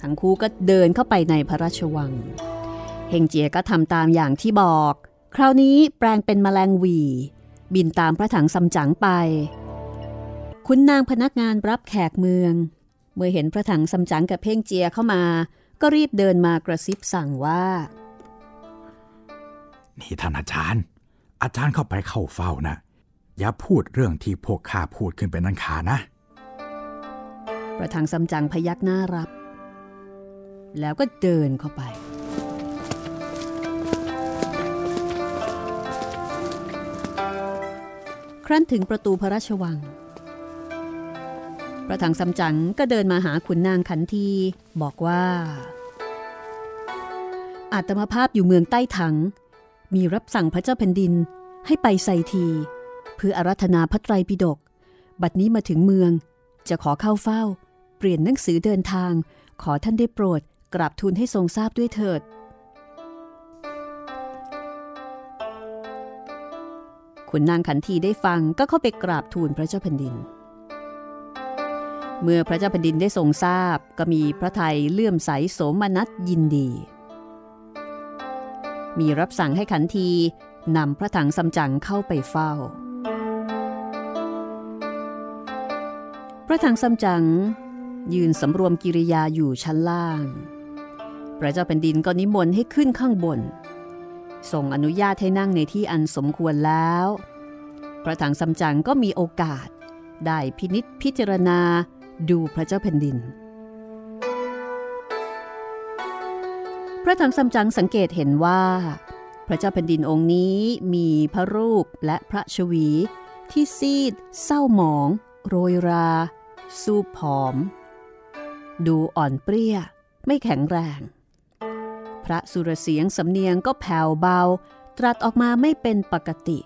ทั้งคู่ก็เดินเข้าไปในพระราชวังเฮงเจียก็ทำตามอย่างที่บอกคราวนี้แปลงเป็นแมลงหวีบินตามพระถังซัมจั๋งไปคุณนางพนักงานรับแขกเมืองเมื่อเห็นพระถังซัมจั๋งกับเฮงเจียเข้ามาก็รีบเดินมากระซิบสั่งว่านี่ท่านอาจารย์อาจารย์เข้าไปเข้าเฝ้านะอย่าพูดเรื่องที่พวกข้าพูดขึ้นเป็นอันขาดนะพระถังซัมจั๋งพยักหน้ารับแล้วก็เดินเข้าไปครั้นถึงประตูพระราชวังพระถังซัมจั๋งก็เดินมาหาขุนนางขันทีบอกว่าอาตมาภาพอยู่เมืองใต้ถังมีรับสั่งพระเจ้าแผ่นดินให้ไปไซทีเพื่ออาราธนาพระไตรปิฎกบัดนี้มาถึงเมืองจะขอเข้าเฝ้าเปลี่ยนหนังสือเดินทางขอท่านได้โปรดกราบทูลให้ทรงทราบด้วยเถิดค ขุนนางขันทีได้ฟังก็เข้าไปกราบทูลพระเจ้าแผ่นดินเมื่อพระเจ้าแผ่นดินได้ทรงทราบก็มีพระทัยเลื่อมใสโสมนัสยินดีมีรับสั่งให้ขันทีนำพระถังสำจั๋งเข้าไปเฝ้าพระถังสำจั๋งยืนสำรวมกิริยาอยู่ชั้นล่างพระเจ้าแผ่นดินก็นิมนต์ให้ขึ้นข้างบนทรงอนุญาตให้นั่งในที่อันสมควรแล้วพระถังสำจั๋งก็มีโอกาสได้พินิจพิจารณาดูพระเจ้าแผ่นดินพระถังสำจั๋งสังเกตเห็นว่าพระเจ้าแผ่นดินองค์นี้มีพระรูปและพระชวีที่ซีดเศร้าหมองโรยราสูบผอมดูอ่อนเปรี้ยไม่แข็งแรงพระสุรเสียงสำเนียงก็แผ่วเบาตรัสออกมาไม่เป็นปกติ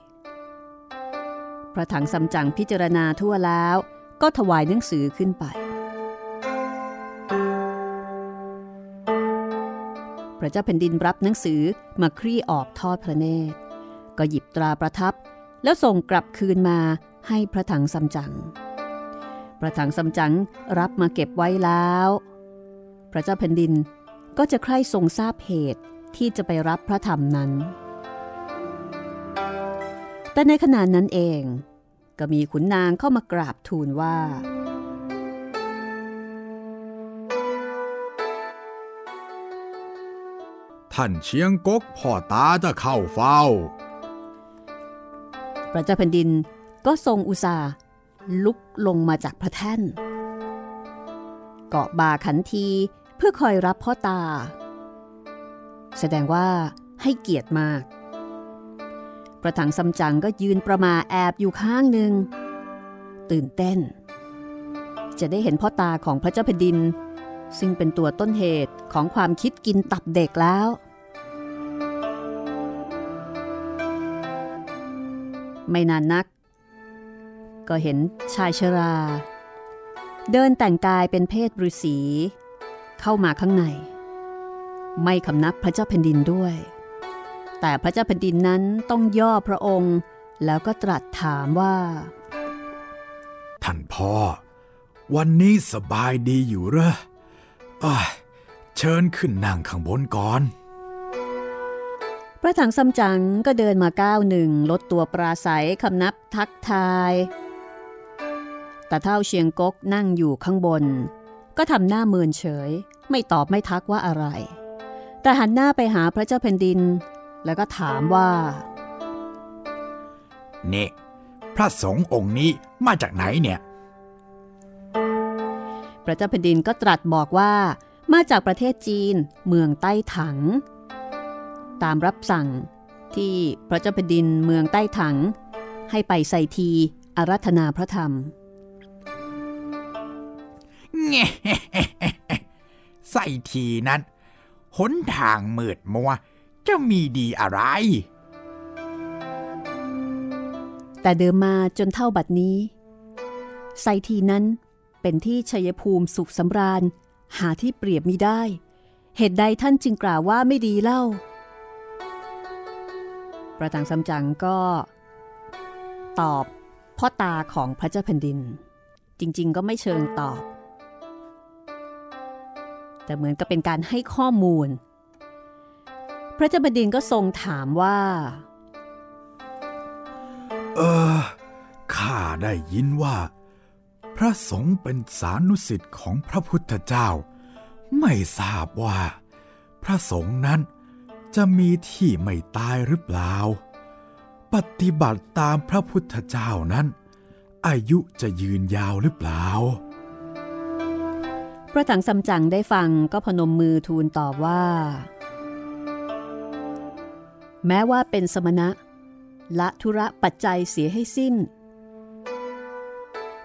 พระถังสำจั๋งพิจารณาทั่วแล้วก็ถวายหนังสือขึ้นไปพระเจ้าแผ่นดินรับหนังสือมาคลี่ออกทอดพระเนตรก็หยิบตราประทับแล้วส่งกลับคืนมาให้พระถังสำจั๋งพระถังสำจั๋งรับมาเก็บไว้แล้วพระเจ้าแผ่นดินก็จะใคร่ทรงทราบเหตุที่จะไปรับพระธรรมนั้นแต่ในขณะนั้นเองก็มีขุนนางเข้ามากราบทูลว่าท่านเชียงก๊กพ่อตาจะเข้าเฝ้าพระเจ้าแผ่นดินก็ทรงอุตส่าห์ลุกลงมาจากพระแท่นเกาะบ่าขันทีเพื่อคอยรับพ่อตาแสดงว่าให้เกียรติมากพระถังสำจั๋งก็ยืนประมาแอบอยู่ข้างหนึ่งตื่นเต้นจะได้เห็นพ่อตาของพระเจ้าแผ่นดินซึ่งเป็นตัวต้นเหตุของความคิดกินตับเด็กแล้วไม่นานนักก็เห็นชายชราเดินแต่งกายเป็นเพศฤาษีเข้ามาข้างในไม่คำนับพระเจ้าแผ่นดินด้วยแต่พระเจ้าแผ่นดินนั้นต้องย่อพระองค์แล้วก็ตรัสถามว่าท่านพ่อวันนี้สบายดีอยู่เหรออ้ายเชิญขึ้นนั่งข้างบนก่อนพระถังสำจั๋งก็เดินมาก้าวหนึ่งลดตัวปราศัยคำนับทักทายตาเท่าเชียงก๊กนั่งอยู่ข้างบนก็ทำหน้าเมินเฉยไม่ตอบไม่ทักว่าอะไรแต่หันหน้าไปหาพระเจ้าแผ่นดินแล้วก็ถามว่าเนี่ยพระสงฆ์องค์นี้มาจากไหนเนี่ยพระเจ้าแผ่นดินก็ตรัสบอกว่ามาจากประเทศจีนเมืองใต้ถังตามรับสั่งที่พระเจ้าแผ่นดินเมืองใต้ถังให้ไปใส่ทีอาราธนาพระธรรมเงี้ยใส่ทีนั้นหนทางมืดมัวจะมีดีอะไรแต่เดิมมาจนเท่าบัดนี้ไซทีนั้นเป็นที่ชัยภูมิสุขสำราญหาที่เปรียบมิได้เหตุใดท่านจึงกล่าวว่าไม่ดีเล่าพระถังสำจั๋งก็ตอบพ่อตาของพระเจ้าแผ่นดินจริงๆก็ไม่เชิงตอบแต่เหมือนกับเป็นการให้ข้อมูลพระเจ้าแผ่นดินก็ทรงถามว่าเออข้าได้ยินว่าพระสงฆ์เป็นสานุสิทธิ์ของพระพุทธเจ้าไม่ทราบว่าพระสงฆ์นั้นจะมีที่ไม่ตายหรือเปล่าปฏิบัติตามพระพุทธเจ้านั้นอายุจะยืนยาวหรือเปล่าพระถังสำจั๋งได้ฟังก็พนมมือทูลตอบว่าแม้ว่าเป็นสมณะละธุระปัจจัยเสียให้สิ้น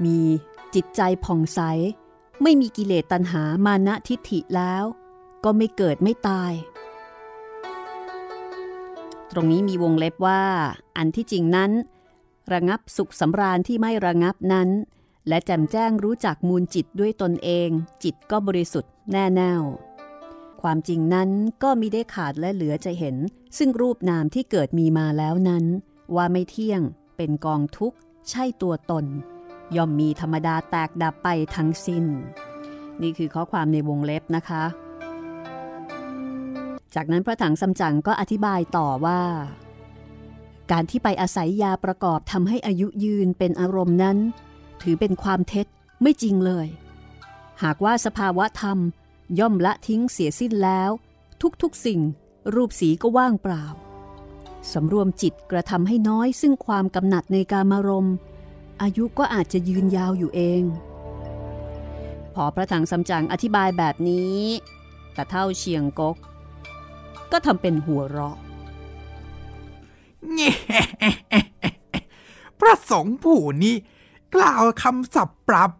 มีจิตใจผ่องใสไม่มีกิเลสตัณหามานะทิฏฐิแล้วก็ไม่เกิดไม่ตายตรงนี้มีวงเล็บว่าอันที่จริงนั้นระงับสุขสำราญที่ไม่ระงับนั้นและแจ่มแจ้งรู้จักมูลจิตด้วยตนเองจิตก็บริสุทธิ์แน่แน่วความจริงนั้นก็มิได้ขาดและเหลือจะเห็นซึ่งรูปนามที่เกิดมีมาแล้วนั้นว่าไม่เที่ยงเป็ เป็นกองทุกข์ใช่ตัวตนย่อมมีธรรมดาแตกดับไปทั้งสิ้นนี่คือข้อความในวงเล็บนะคะจากนั้นพระถังซัมจั๋งก็อธิบายต่อว่าการที่ไปอาศัยยาประกอบทำให้อายุยืนเป็นอารมณ์นั้นถือเป็นความเท็จไม่จริงเลยหากว่าสภาวะธรรมย่อมละทิ้งเสียสิ้นแล้วทุกๆสิ่งรูปสีก็ว่างเปล่าสำรวมจิตกระทำให้น้อยซึ่งความกำหนัดในกามารมณ์อายุก็อาจจะยืนยาวอยู่เองพอพระถังซัมจั๋งอธิบายแบบนี้ตาเท่าเชียงก๊กก็ทำเป็นหัวเราะพระสงฆ์ผู้นี้กล่าวคำสับปรับ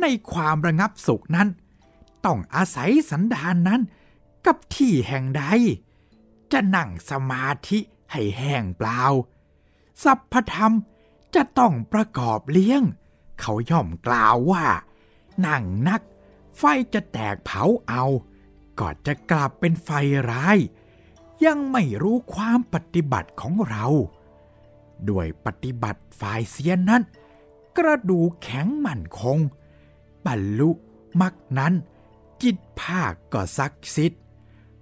ในความระงับสุขนั้นต้องอาศัยสันดานนั้นกับที่แห่งใดจะนั่งสมาธิให้แห้งเปล่าสัพพธรรมจะต้องประกอบเลี้ยงเขาย่อมกล่าวว่านั่งนักไฟจะแตกเผาเอาก็จะกลับเป็นไฟร้ายยังไม่รู้ความปฏิบัติของเราด้วยปฏิบัติฝ่ายเสียนั้นกระดูกแข็งมั่นคงบรรลุมรรคนั้นจิตภาคก็ศักดิ์สิทธิ์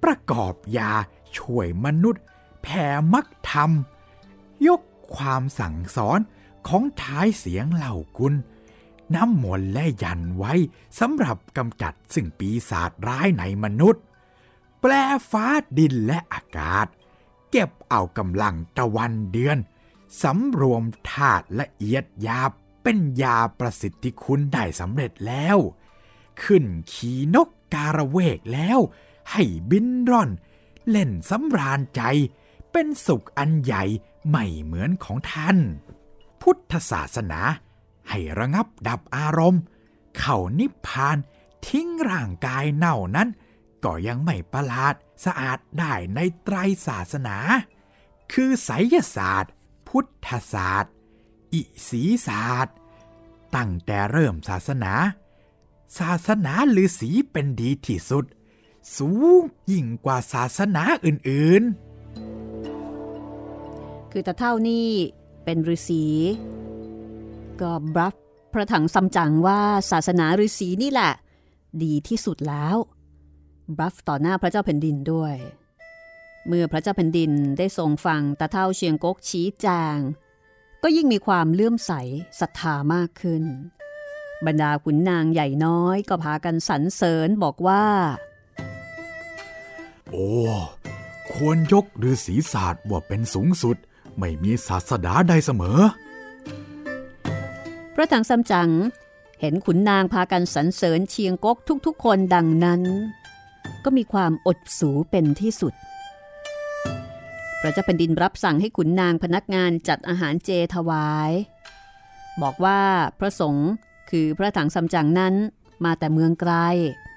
ประกอบยาช่วยมนุษย์แผ่มรรคธรรมยกความสั่งสอนของท้ายเสียงเหล่ากุลน้ำมนต์และยันไว้สำหรับกำจัดสิ่งปีศาจร้ายในมนุษย์แปลฟ้าดินและอากาศเก็บเอากำลังตะวันเดือนสำรวมธาตุละเอียดยาเป็นยาประสิทธิคุณได้สำเร็จแล้วขึ้นขี่นกการะเวกแล้วให้บินร่อนเล่นสำราญใจเป็นสุขอันใหญ่ไม่เหมือนของท่านพุทธศาสนาให้ระงับดับอารมณ์เข้านิพพานทิ้งร่างกายเน่านั้นก็ยังไม่ประหลาดสะอาดได้ในไตรศาสนาคือไสยศาสตร์พุทธศาสตร์อิสีศาสตร์ตั้งแต่เริ่มศาสนาศาสนาฤาษีเป็นดีที่สุดสูงยิ่งกว่าศาสนาอื่นๆคือตาเท่านี่เป็นฤาษีก็บรับพระถังซัมจั๋งว่าศาสนาฤาษีนี่แหละดีที่สุดแล้วบัฟต่อหน้าพระเจ้าแผ่นดินด้วยเมื่อพระเจ้าแผ่นดินได้ทรงฟังตาเท่าเชียงก๊กชี้แจงก็ยิ่งมีความเลื่อมใสศรัทธามากขึ้นบรรดาขุนนางใหญ่น้อยก็พากันสรรเสริญบอกว่าโอ้ควรยกฤาษีศาสตร์ว่าเป็นสูงสุดไม่มีศาสดาใดเสมอพระถังซัมจั๋งเห็นขุนนางพากันสรรเสริญเชียงก๊กทุกๆคนดังนั้นก็มีความอดสูเป็นที่สุดพระเจ้าแผ่นดินรับสั่งให้ขุนนางพนักงานจัดอาหารเจถวายบอกว่าพระสงฆ์คือพระถังซัมจั๋งนั้นมาแต่เมืองไกล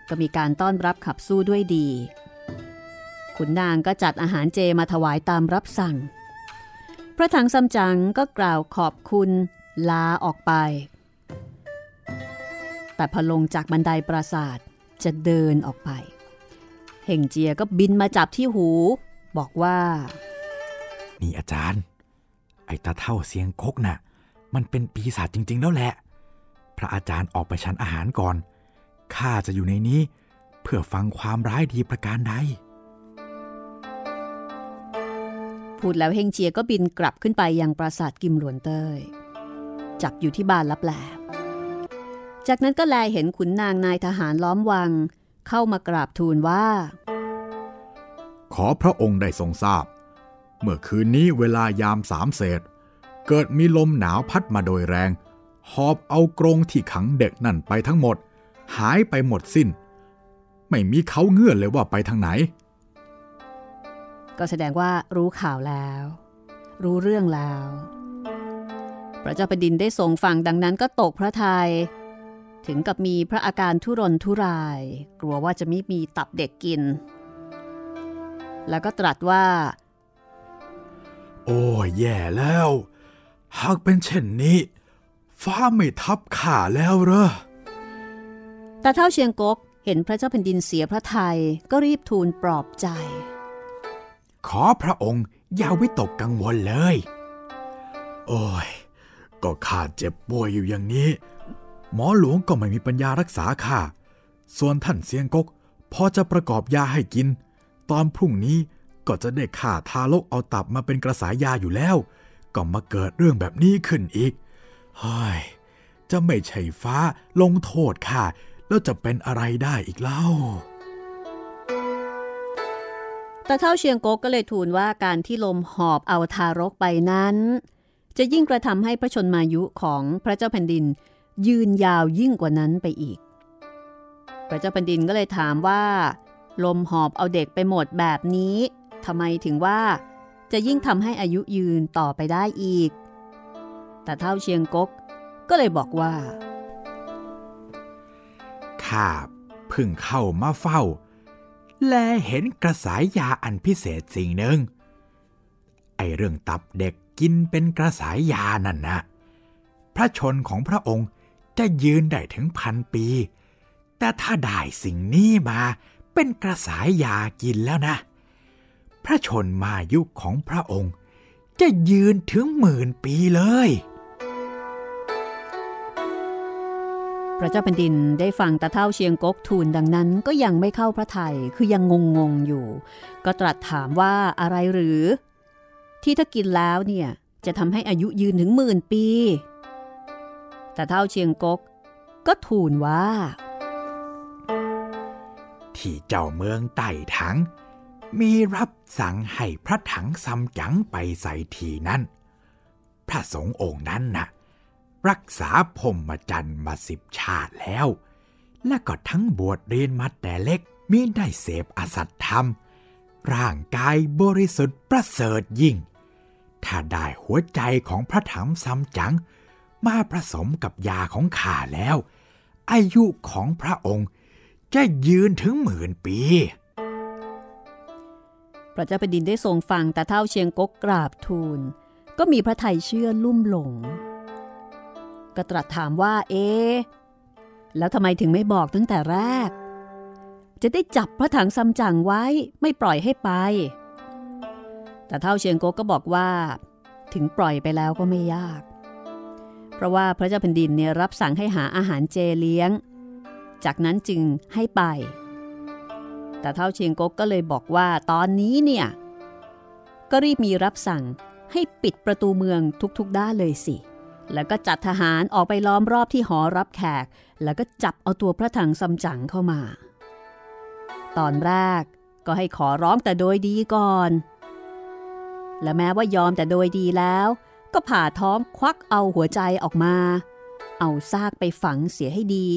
ก็มีการต้อนรับขับสู้ด้วยดีขุนนางก็จัดอาหารเจมาถวายตามรับสั่งพระถังซัมจั๋งก็กล่าวขอบคุณลาออกไปแต่พอลงจากบันไดปราสาทจะเดินออกไปเฮ่งเจียก็บินมาจับที่หูบอกว่านี่อาจารย์ไอ้ตาเท่าเสียงคกน่ะมันเป็นปีศาจจริงๆแล้วแหละพระอาจารย์ออกไปฉันอาหารก่อนข้าจะอยู่ในนี้เพื่อฟังความร้ายดีประการใดพูดแล้วเฮ่งเจียก็บินกลับขึ้นไปยังปราสาทกิมหลวนเต้ยจับอยู่ที่บ้านลับแลจากนั้นก็แลเห็นขุนนางนายทหารล้อมวังเข้ามากราบทูลว่าขอพระองค์ได้ทรงทราบเมื่อคืนนี้เวลายามสามเศษเกิดมีลมหนาวพัดมาโดยแรงหอบเอากรงที่ขังเด็กนั่นไปทั้งหมดหายไปหมดสิ้นไม่มีเขาเงื่อนเลยว่าไปทางไหนก็แสดงว่ารู้ข่าวแล้วรู้เรื่องแล้วพระเจ้าแผ่นดินได้ทรงฟังดังนั้นก็ตกพระทัยถึงกับมีพระอาการทุรนทุรายกลัวว่าจะไม่มีตับเด็กกินแล้วก็ตรัสว่าโอ้ยแย่แล้วหากเป็นเช่นนี้ฟ้าไม่ทับข่าแล้วเหรอตาเท่าเชียงก๊กเห็นพระเจ้าแผ่นดินเสียพระทัยก็รีบทูลปลอบใจขอพระองค์อย่าวิตกกังวลเลย โอ้ยก็ข้าเจ็บป่วยอยู่อย่างนี้หมอหลวงก็ไม่มีปัญญารักษาข้าส่วนท่านเซียงก๊กพอจะประกอบยาให้กินตอนพรุ่งนี้ก็จะได้ฆ่าทารกเอาตับมาเป็นกระสายยาอยู่แล้วก็มาเกิดเรื่องแบบนี้ขึ้นอีกเฮ้ยจะไม่ใช่ฟ้าลงโทษข้าแล้วจะเป็นอะไรได้อีกเล่าตาเท่าเชียงก๊กก็เลยทูลว่าการที่ลมหอบเอาทารกไปนั้นจะยิ่งกระทำให้พระชนมายุของพระเจ้าแผ่นดินยืนยาวยิ่งกว่านั้นไปอีกพระเจ้าแผ่นดินก็เลยถามว่าลมหอบเอาเด็กไปหมดแบบนี้ทำไมถึงว่าจะยิ่งทำให้อายุยืนต่อไปได้อีกแต่เท่าเชียงก๊กก็เลยบอกว่าข้าเพิ่งเข้ามาเฝ้าและเห็นกระสายยาอันพิเศษสิ่งหนึ่งไอเรื่องตับเด็กกินเป็นกระสายยานั่นนะพระชนของพระองค์จะยืนได้ถึงพันปีแต่ถ้าได้สิ่งนี้มาเป็นกระสายยากินแล้วนะพระชนมายุของพระองค์จะยืนถึงหมื่นปีเลยพระเจ้าแผ่นดินได้ฟังตาเท่าเชียงก๊กทูลดังนั้นก็ยังไม่เข้าพระทัยคือยังงงๆอยู่ก็ตรัสถามว่าอะไรหรือที่ถ้ากินแล้วเนี่ยจะทำให้อายุยืนถึงหมื่นปีตาเท่าเชียงก๊กก็ทูลว่าที่เจ้าเมืองไต่ถังมีรับสั่งให้พระถังซัมจั๋งไปใส่ทีนั้นพระสงฆ์องค์นั้นน่ะรักษาพรหมจรรย์มาสิบชาติแล้วและก็ทั้งบวชเรียนมาแต่เล็กมิได้เสพอสัตธรรมร่างกายบริสุทธิ์ประเสริฐยิ่งถ้าได้หัวใจของพระถังซัมจั๋งมาผสมกับยาของข้าแล้วอายุของพระองค์จะยืนถึงหมื่นปีพระเจ้าแผ่นดินได้ทรงฟังตาเท่าเชียงก๊กกราบทูลก็มีพระทัยเชื่อลุ่มหลงก็ตรัสถามว่าเอ๊ะแล้วทำไมถึงไม่บอกตั้งแต่แรกจะได้จับพระถังซัมจั๋งไว้ไม่ปล่อยให้ไปตาเท่าเชียงก๊กก็บอกว่าถึงปล่อยไปแล้วก็ไม่ยากเพราะว่าพระเจ้าแผ่นดินเนี่ยรับสั่งให้หาอาหารเจเลี้ยงจากนั้นจึงให้ไปแต่เท่าเชียงก๊กก็เลยบอกว่าตอนนี้เนี่ยก็รีบมีรับสั่งให้ปิดประตูเมืองทุกๆด้านเลยสิแล้วก็จัดทหารออกไปล้อมรอบที่หอรับแขกแล้วก็จับเอาตัวพระถังซัมจั๋งเข้ามาตอนแรกก็ให้ขอร้องแต่โดยดีก่อนและแม้ว่ายอมแต่โดยดีแล้วก็ผ่าท้องควักเอาหัวใจออกมาเอาซากไปฝังเสียให้ดี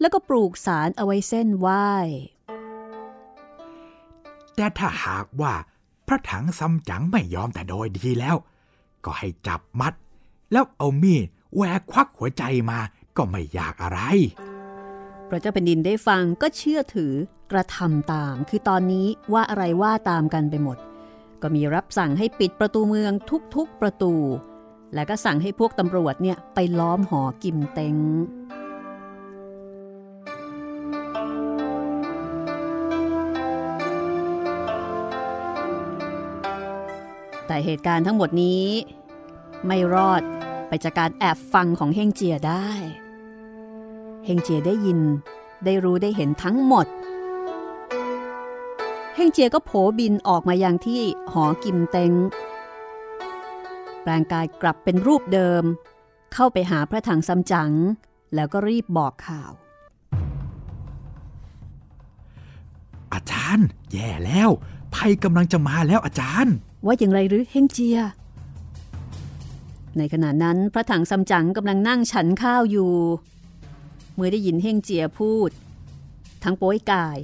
แล้วก็ปลูกสารเอาไว้เส้นไหว้แต่ถ้าหากว่าพระถังซัมจั๋งไม่ยอมแต่โดยดีแล้วก็ให้จับมัดแล้วเอามีดแหวกควักหัวใจมาก็ไม่ยากอะไรพระเจ้าแผ่นดินได้ฟังก็เชื่อถือกระทำตามคือตอนนี้ว่าอะไรว่าตามกันไปหมดก็มีรับสั่งให้ปิดประตูเมืองทุกๆประตูและก็สั่งให้พวกตำรวจเนี่ยไปล้อมหอกิมเต็งแต่เหตุการณ์ทั้งหมดนี้ไม่รอดไปจากการแอบฟังของเฮงเจียได้เฮงเจียได้ยินได้รู้ได้เห็นทั้งหมดเฮงเจียก็โผบินออกมายังที่หอกิมเต็งแปลงกายกลับเป็นรูปเดิมเข้าไปหาพระถังซัมจั๋งแล้วก็รีบบอกข่าวอาจารย์แย่แล้วภัยกำลังจะมาแล้วอาจารย์ว่าอย่างไรหรือเฮงเจียในขณะนั้นพระถังซัมจั๋งกำลังนั่งฉันข้าวอยู่เมื่อได้ยินเฮงเจียพูดทั้งโป้ยก่าย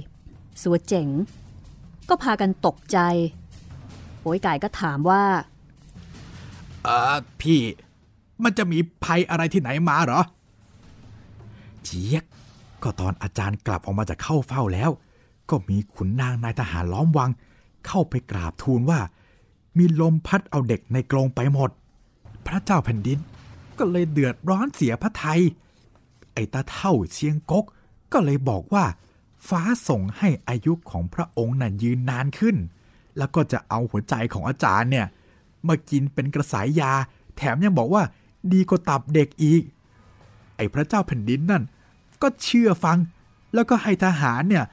สัวเจ๋งก็พากันตกใจโป้ยก่ายก็ถามว่าเอ่อพี่มันจะมีภัยอะไรที่ไหนมาเหรอเจี๊ยกก็ตอนอาจารย์กลับออกมาจากเข้าเฝ้าแล้วก็มีขุนนางนายทหารล้อมวังเข้าไปกราบทูลว่ามีลมพัดเอาเด็กในกรงไปหมดพระเจ้าแผ่นดินก็เลยเดือดร้อนเสียพระทัยไอ้ตาเท่าเชียงก๊กก็เลยบอกว่าฟ้าส่งให้อายุของพระองค์น่ะยืนนานขึ้นแล้วก็จะเอาหัวใจของอาจารย์เนี่ยมากินเป็นกระสายยา แถมยังบอกว่าดีกว่าตับเด็กอีกไอ้พระเจ้าแผ่นดินนั่นก็เชื่อฟังแล้วก็ให้ทหารเนี่ย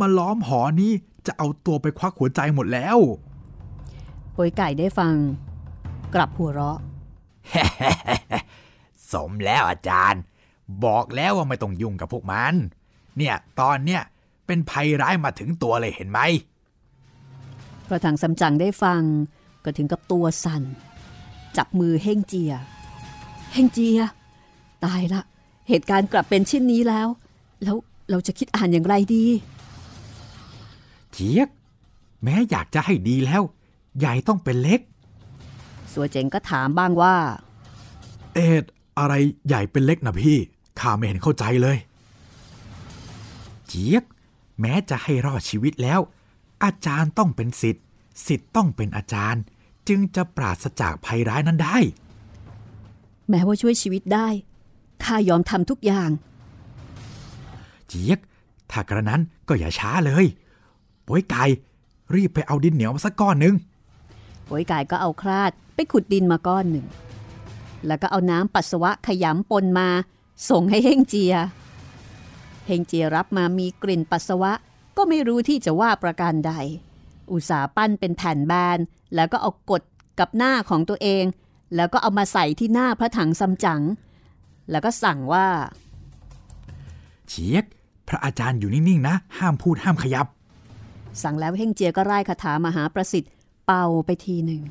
มาล้อมหอนี้จะเอาตัวไปควักหัวใจหมดแล้วป่วยไก่ได้ฟังกลับหัวเราะ สมแล้วอาจารย์บอกแล้วว่าไม่ต้องยุ่งกับพวกมันเนี่ยตอนเนี้ยเป็นภัยร้ายมาถึงตัวเลยเห็นไหมพระถังสำจังได้ฟังก็ถึงกับตัวสั่นจับมือเฮ่งเจียเฮ่งเจียตายละเหตุการณ์กลับเป็นเช่นนี้แล้วแล้วเราจะคิดอ่านอย่างไรดีเจี๊ยกแม้อยากจะให้ดีแล้วใหญ่ต้องเป็นเล็กสัวเจ๋งก็ถามบ้างว่าเอ็ดอะไรใหญ่เป็นเล็กนะพี่ข้าไม่เห็นเข้าใจเลยเจี๊ยกแม้จะให้รอดชีวิตแล้วอาจารย์ต้องเป็นศิษย์ศิษย์ต้องเป็นอาจารย์จึงจะปราศจากภัยร้ายนั้นได้แม้ว่าช่วยชีวิตได้ข้ายอมทำทุกอย่างเจี๊ยกถ้ากระนั้นก็อย่าช้าเลยป่วยไก่รีบไปเอาดินเหนียวมาสักก้อนหนึ่งป่วยไก่ก็เอาคราดไปขุดดินมาก้อนหนึ่งแล้วก็เอาน้ำปัสสาวะขยำปนมาส่งให้เฮงเจียเฮงเจียรับมามีกลิ่นปัสสาวะก็ไม่รู้ที่จะว่าประการใดอุตส่าห์ปั้นเป็นแผ่นแบนแล้วก็เอากดกับหน้าของตัวเองแล้วก็เอามาใส่ที่หน้าพระถังซัมจั๋งแล้วก็สั่งว่าเจี๊ยกพระอาจารย์อยู่นิ่งๆนะห้ามพูดห้ามขยับสั่งแล้วเฮ่งเจียก็ไล่คาถามหาประสิทธิ์เป่าไปทีหนึ่ง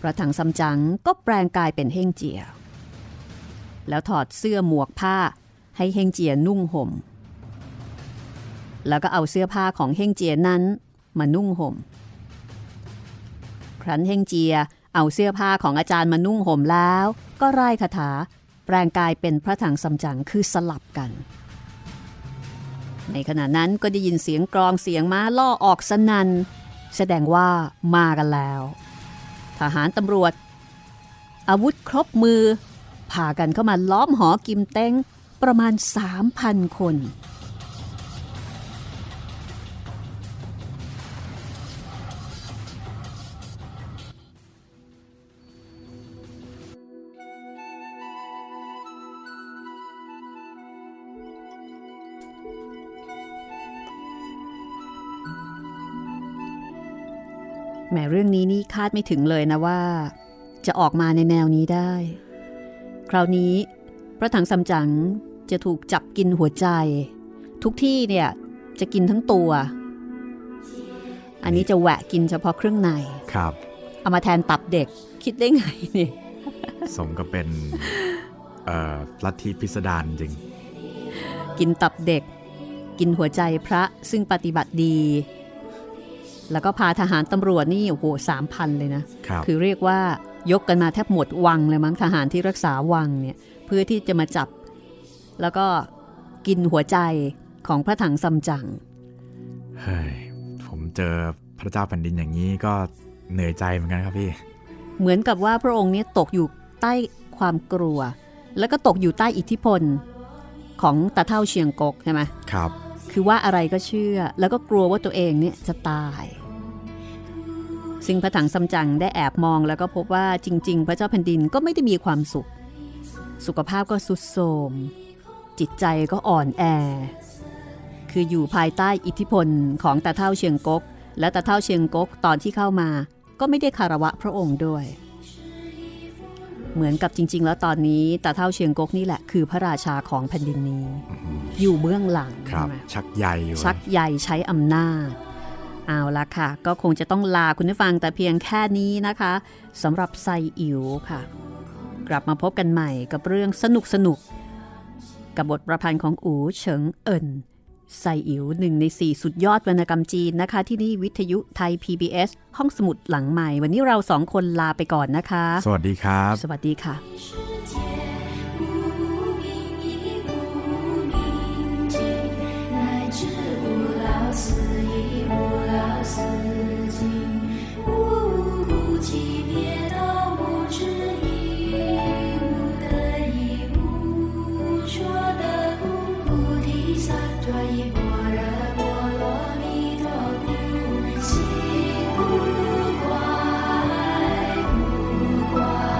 พระถังซัมจั๋งก็แปลงกายเป็นเฮ่งเจียแล้วถอดเสื้อหมวกผ้าให้เฮ่งเจียนุ่งห่มแล้วก็เอาเสื้อผ้าของเฮ่งเจียนั้นมานุ่งห่มครั้นเฮ่งเจียเอาเสื้อผ้าของอาจารย์มานุ่งห่มแล้วก็ไล่คาถาแปลงกายเป็นพระถังซัมจั๋งคือสลับกันในขณะนั้นก็ได้ยินเสียงกลองเสียงม้าล่อออกสนั่นแสดงว่ามากันแล้วทหารตำรวจอาวุธครบมือพากันเข้ามาล้อมหอกิมเต้งประมาณ สามพัน คนแม้เรื่องนี้นี่คาดไม่ถึงเลยนะว่าจะออกมาในแนวนี้ได้คราวนี้พระถังซัมจั๋งจะถูกจับกินหัวใจทุกที่เนี่ยจะกินทั้งตัวอันนี้จะแหวะกินเฉพาะเครื่องในครับเอามาแทนตับเด็กคิดได้ไงเนี่ยสมก็เป็นเอ่อลัทธิพิสดารจริงกินตับเด็กกินหัวใจพระซึ่งปฏิบัติดีแล้วก็พาทหารตำรวจนี่โอ้โห สามพัน เลยนะคือเรียกว่ายกกันมาแทบหมดวังเลยมั้งทหารที่รักษาวังเนี่ยเพื่อที่จะมาจับแล้วก็กินหัวใจของพระถังซัมจั๋งเฮ้ยผมเจอพระเจ้าแผ่นดินอย่างนี้ก็เหนื่อยใจเหมือนกันครับพี่เหมือนกับว่าพระองค์นี้ตกอยู่ใต้ความกลัวแล้วก็ตกอยู่ใต้อิทธิพลของตาเท่าเชียงกกใช่ไหมครับคือว่าอะไรก็เชื่อแล้วก็กลัวว่าตัวเองเนี่ยจะตายซึ่งพระถังซัมจั๋งได้แอบมองแล้วก็พบว่าจริงๆพระเจ้าแผ่นดินก็ไม่ได้มีความสุขสุขภาพก็ทรุดโทรมจิตใจก็อ่อนแอคืออยู่ภายใต้อิทธิพลของตาเท่าเชียงกกและตาเท่าเชียงกกตอนที่เข้ามาก็ไม่ได้คารวะพระองค์ด้วยเหมือนกับจริงๆแล้วตอนนี้ตาเท่าเชียงกกนี่แหละคือพระราชาของแผ่นดินนี้ อ, อยู่เบื้องหลังชักใหญ่ชักใหญ่ใช้อำนาจเอาละค่ะก็คงจะต้องลาคุณผู้ฟังแต่เพียงแค่นี้นะคะสำหรับไซอิ๋วค่ะกลับมาพบกันใหม่กับเรื่องสนุกสนุกกับบทประพันธ์ของอู๋เฉิงเอินไซอิ๋วหนึ่งในสี่สุดยอดวรรณกรรมจีนนะคะที่นี่วิทยุไทย พี บี เอส ห้องสมุดหลังใหม่วันนี้เราสองคนลาไปก่อนนะคะสวัสดีครับสวัสดีค่ะWow.